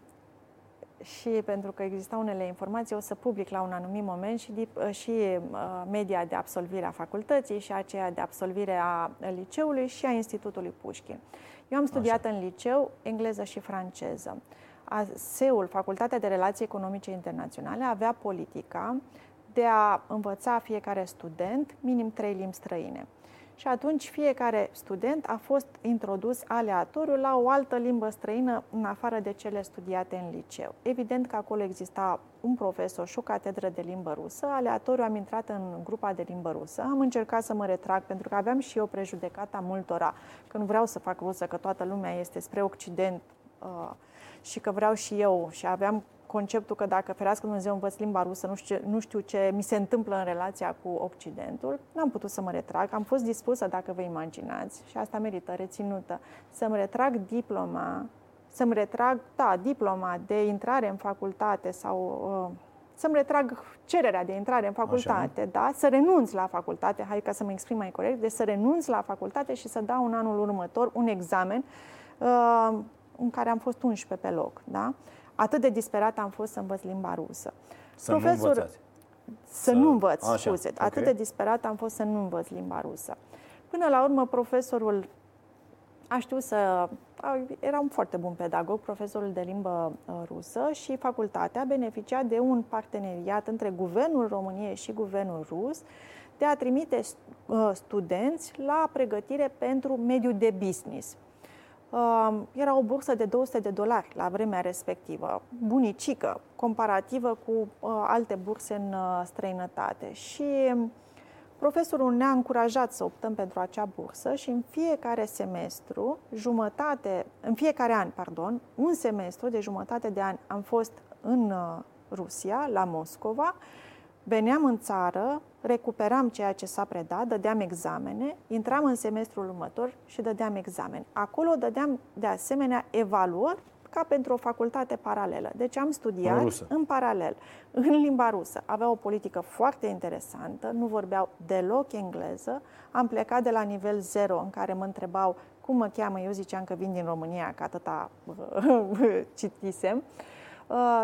Și pentru că existau unele informații, o să public la un anumit moment și, dip- și media de absolvire a facultății și aceea de absolvire a liceului și a Institutului Pușkin. Eu am studiat Așa. în liceu engleză și franceză. A S E-ul, Facultatea de Relații Economice Internaționale, avea politica de a învăța fiecare student minim trei limbi străine. Și atunci fiecare student a fost introdus aleatoriu la o altă limbă străină în afară de cele studiate în liceu. Evident că acolo exista un profesor și o catedră de limbă rusă. Aleatoriu am intrat în grupa de limbă rusă. Am încercat să mă retrag pentru că aveam și eu prejudecata multora că nu vreau să fac rusă, că toată lumea este spre Occident uh, și că vreau și eu și aveam conceptul că dacă ferească Dumnezeu învăț limba rusă, nu știu, ce, nu știu ce mi se întâmplă în relația cu Occidentul. N-am putut să mă retrag, am fost dispusă, dacă vă imaginați, și asta merită reținută, să-mi retrag diploma, să-mi retrag, da, diploma de intrare în facultate sau uh, să-mi retrag cererea de intrare în facultate, Așa. da, să renunț la facultate, hai ca să mă exprim mai corect, deci să renunț la facultate și să dau în anul următor un examen uh, în care am fost unsprezece pe loc, da? Atât de disperat am fost să învăț limba rusă. Să Profesor, nu învățați. Să, să nu învăț, Așa, scuze. Okay. Atât de disperat am fost să nu învăț limba rusă. Până la urmă, profesorul, a știut să... Era un foarte bun pedagog, profesorul de limbă rusă, și facultatea beneficia de un parteneriat între Guvernul României și Guvernul Rus de a trimite studenți la pregătire pentru mediul de business. Era o bursă de două sute de dolari la vremea respectivă, bunicică, comparativă cu alte burse în străinătate. Și Profesorul ne-a încurajat să optăm pentru acea bursă și în fiecare semestru, jumătate, în fiecare an, pardon, un semestru de jumătate de an am fost în Rusia, la Moscova, veneam în țară, recuperam ceea ce s-a predat, dădeam examene, intram în semestrul următor și dădeam examen. Acolo dădeam, de asemenea, evaluări ca pentru o facultate paralelă. Deci am studiat în, în paralel, în limba rusă. Avea o politică foarte interesantă, nu vorbeau deloc engleză. Am plecat de la nivel zero, în care mă întrebau cum mă cheamă. Eu ziceam că vin din România, că atâta citisem.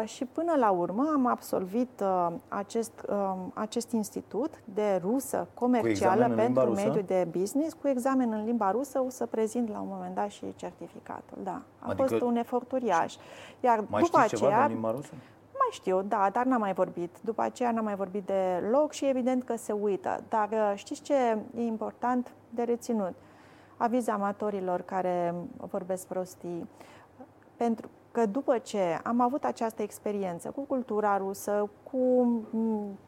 Uh, și până la urmă am absolvit uh, acest, uh, acest institut de rusă comercială pentru mediul de business, cu examen în limba rusă. O să prezint la un moment dat și certificatul. Da. A adică fost un efort uriaș. Iar mai după știi aceea, ceva de limba rusă? Mai știu, da, dar n-am mai vorbit. După aceea n-am mai vorbit deloc și evident că se uită. Dar uh, știți ce e important de reținut? Aviz amatorilor care vorbesc prostii. Pentru că după ce am avut această experiență cu cultura rusă, cu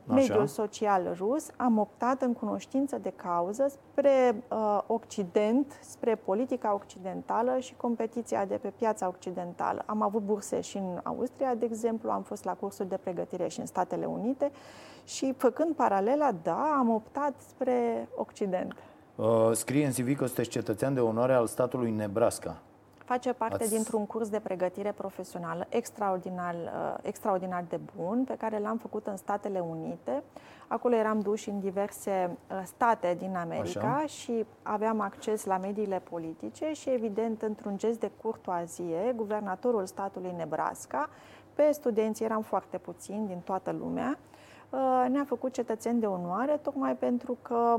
mediul Așa. social rus, am optat în cunoștință de cauză spre uh, Occident, spre politica occidentală și competiția de pe piața occidentală. Am avut burse și în Austria, de exemplu, am fost la cursuri de pregătire și în Statele Unite și făcând paralela, da, am optat spre Occident. Uh, scrie în C V că sunteți cetățean de onoare al statului Nebraska. Face parte Ați... dintr-un curs de pregătire profesională extraordinar, extraordinar de bun, pe care l-am făcut în Statele Unite. Acolo eram duși în diverse state din America Așa. și aveam acces la mediile politice și, evident, într-un gest de curtoazie, guvernatorul statului Nebraska, pe studenți eram foarte puțini din toată lumea, ne-a făcut cetățeni de onoare, tocmai pentru că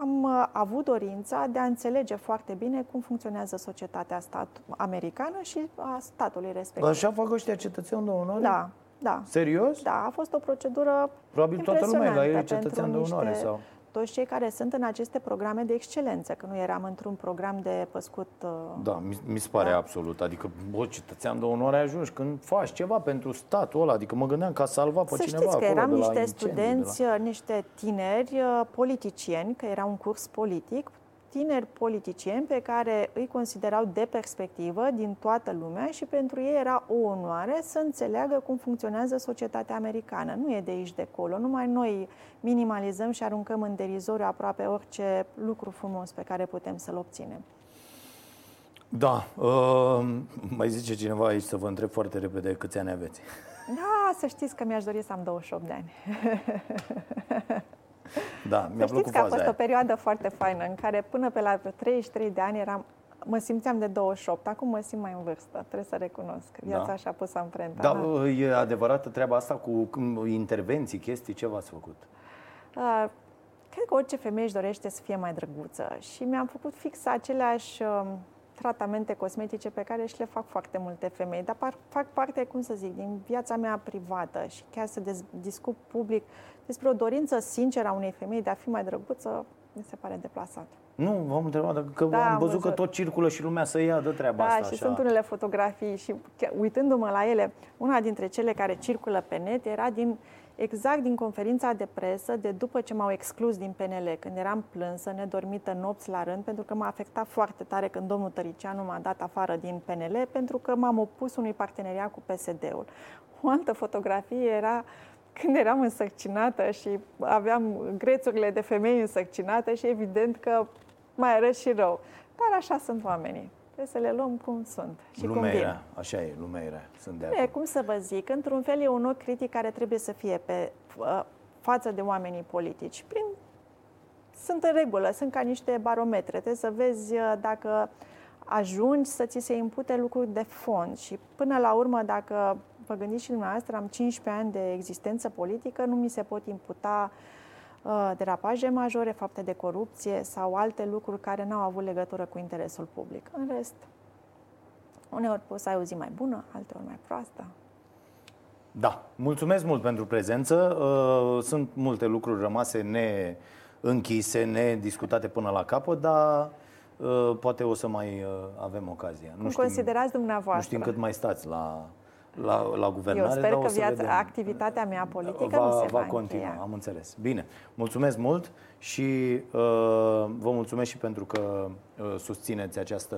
am avut dorința de a înțelege foarte bine cum funcționează societatea stat- americană și a statului respectiv. Așa fac ăștia cetățeni de onoare? Da, da. Serios? Da, a fost o procedură Probabil impresionantă toată lumea la el cetățeni de onoare sau toți cei care sunt în aceste programe de excelență, că nu eram într-un program de păscut. Da, mi, mi se pare da? absolut. Adică, bă, cetățean de onoare ajungi când faci ceva pentru statul ăla. Adică mă gândeam că a salvat pe cineva acolo. Să știți că eram niște studenți, la... niște tineri politicieni, că era un curs politic, tineri politicieni pe care îi considerau de perspectivă din toată lumea și pentru ei era o onoare să înțeleagă cum funcționează societatea americană. Nu e de aici de acolo, numai noi minimalizăm și aruncăm în derizoriu aproape orice lucru frumos pe care putem să-l obținem. Da, uh, mai zice cineva aici să vă întreb foarte repede câți ani aveți. Da, să știți că mi-aș dori să am douăzeci și opt de ani. Da, mi-a plăcut că a fost aia. O perioadă foarte faină în care până pe la treizeci și trei de ani eram, mă simțeam de douăzeci și opt, acum mă simt mai în vârstă, trebuie să recunosc. Viața da. așa a pus amprenta. Dar da. e adevărată treaba asta cu intervenții, chestii, ce v-ați făcut? Uh, cred că orice femeie își dorește să fie mai drăguță și mi-am făcut fix aceleași uh, tratamente cosmetice pe care și le fac foarte multe femei, dar par, fac parte, cum să zic, din viața mea privată și chiar să dez, discut public despre o dorință sinceră a unei femei de a fi mai drăguță, mi se pare deplasat. Nu, v-am întrebat, că da, am văzut, văzut că tot circulă și lumea să ia de treaba da, asta. Da, și așa. Sunt unele fotografii și uitându-mă la ele, una dintre cele care circulă pe net era din exact din conferința de presă, de după ce m-au exclus din P N L, când eram plânsă, nedormită nopți la rând, pentru că m-a afectat foarte tare când domnul Tăriceanu m-a dat afară din P N L, pentru că m-am opus unui parteneriat cu P S D-ul. O altă fotografie era când eram însărcinată și aveam grețurile de femei însărcinată și evident că mai arăt și rău. Dar așa sunt oamenii. Trebuie să le luăm cum sunt și lumea cum vin. Era, așa e, lumea era. Sunt de e, cum să vă zic, într-un fel e un ochi critic care trebuie să fie pe față de oamenii politici. Prin, sunt în regulă, sunt ca niște barometre. Trebuie să vezi dacă ajungi să ți se impute lucruri de fond și până la urmă, dacă vă gândiți și dumneavoastră, am cincisprezece ani de existență politică, nu mi se pot imputa uh, derapaje majore, fapte de corupție sau alte lucruri care n-au avut legătură cu interesul public. În rest, uneori poți să ai o zi mai bună, alteori mai proastă. Da, mulțumesc mult pentru prezență. Uh, sunt multe lucruri rămase neînchise, nediscutate până la capăt, dar uh, poate o să mai uh, avem ocazia. Nu știm, considerați dumneavoastră. Nu știm cât mai stați la... la, la guvernare. Eu sper că viața, activitatea mea politică va, nu se va, va continua, încheia. Am înțeles. Bine, mulțumesc mult și uh, vă mulțumesc și pentru că uh, susțineți această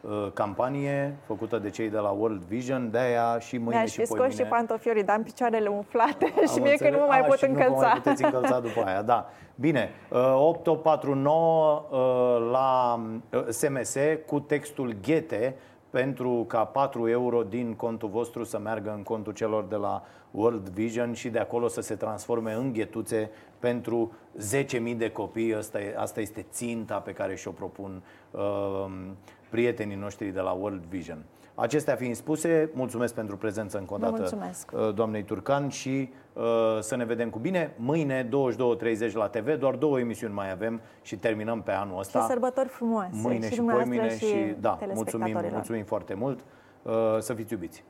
uh, campanie făcută de cei de la World Vision. De-aia și mâine Mi-aș și poimine. Mi-aș fi scos și pantofiorii, dar am picioarele umflate am și mie că nu mă mai A, pot și încălța. Nu vă mai puteți încălța după aia, da. Bine, uh, opt patru nouă uh, la S M S cu textul Ghete, pentru ca patru euro din contul vostru să meargă în contul celor de la World Vision și de acolo să se transforme în ghetuțe pentru zece mii de copii. Asta, e, asta este ținta pe care și-o propun uh, prietenii noștri de la World Vision. Acestea fiind spuse, mulțumesc pentru prezență încă o dată doamnei Turcan și uh, să ne vedem cu bine. Mâine, douăzeci și două treizeci la T V, doar două emisiuni mai avem și terminăm pe anul ăsta. Și sărbători frumoase. Mâine și poimine și, și, și da, mulțumim, mulțumim foarte mult. Uh, să fiți iubiți!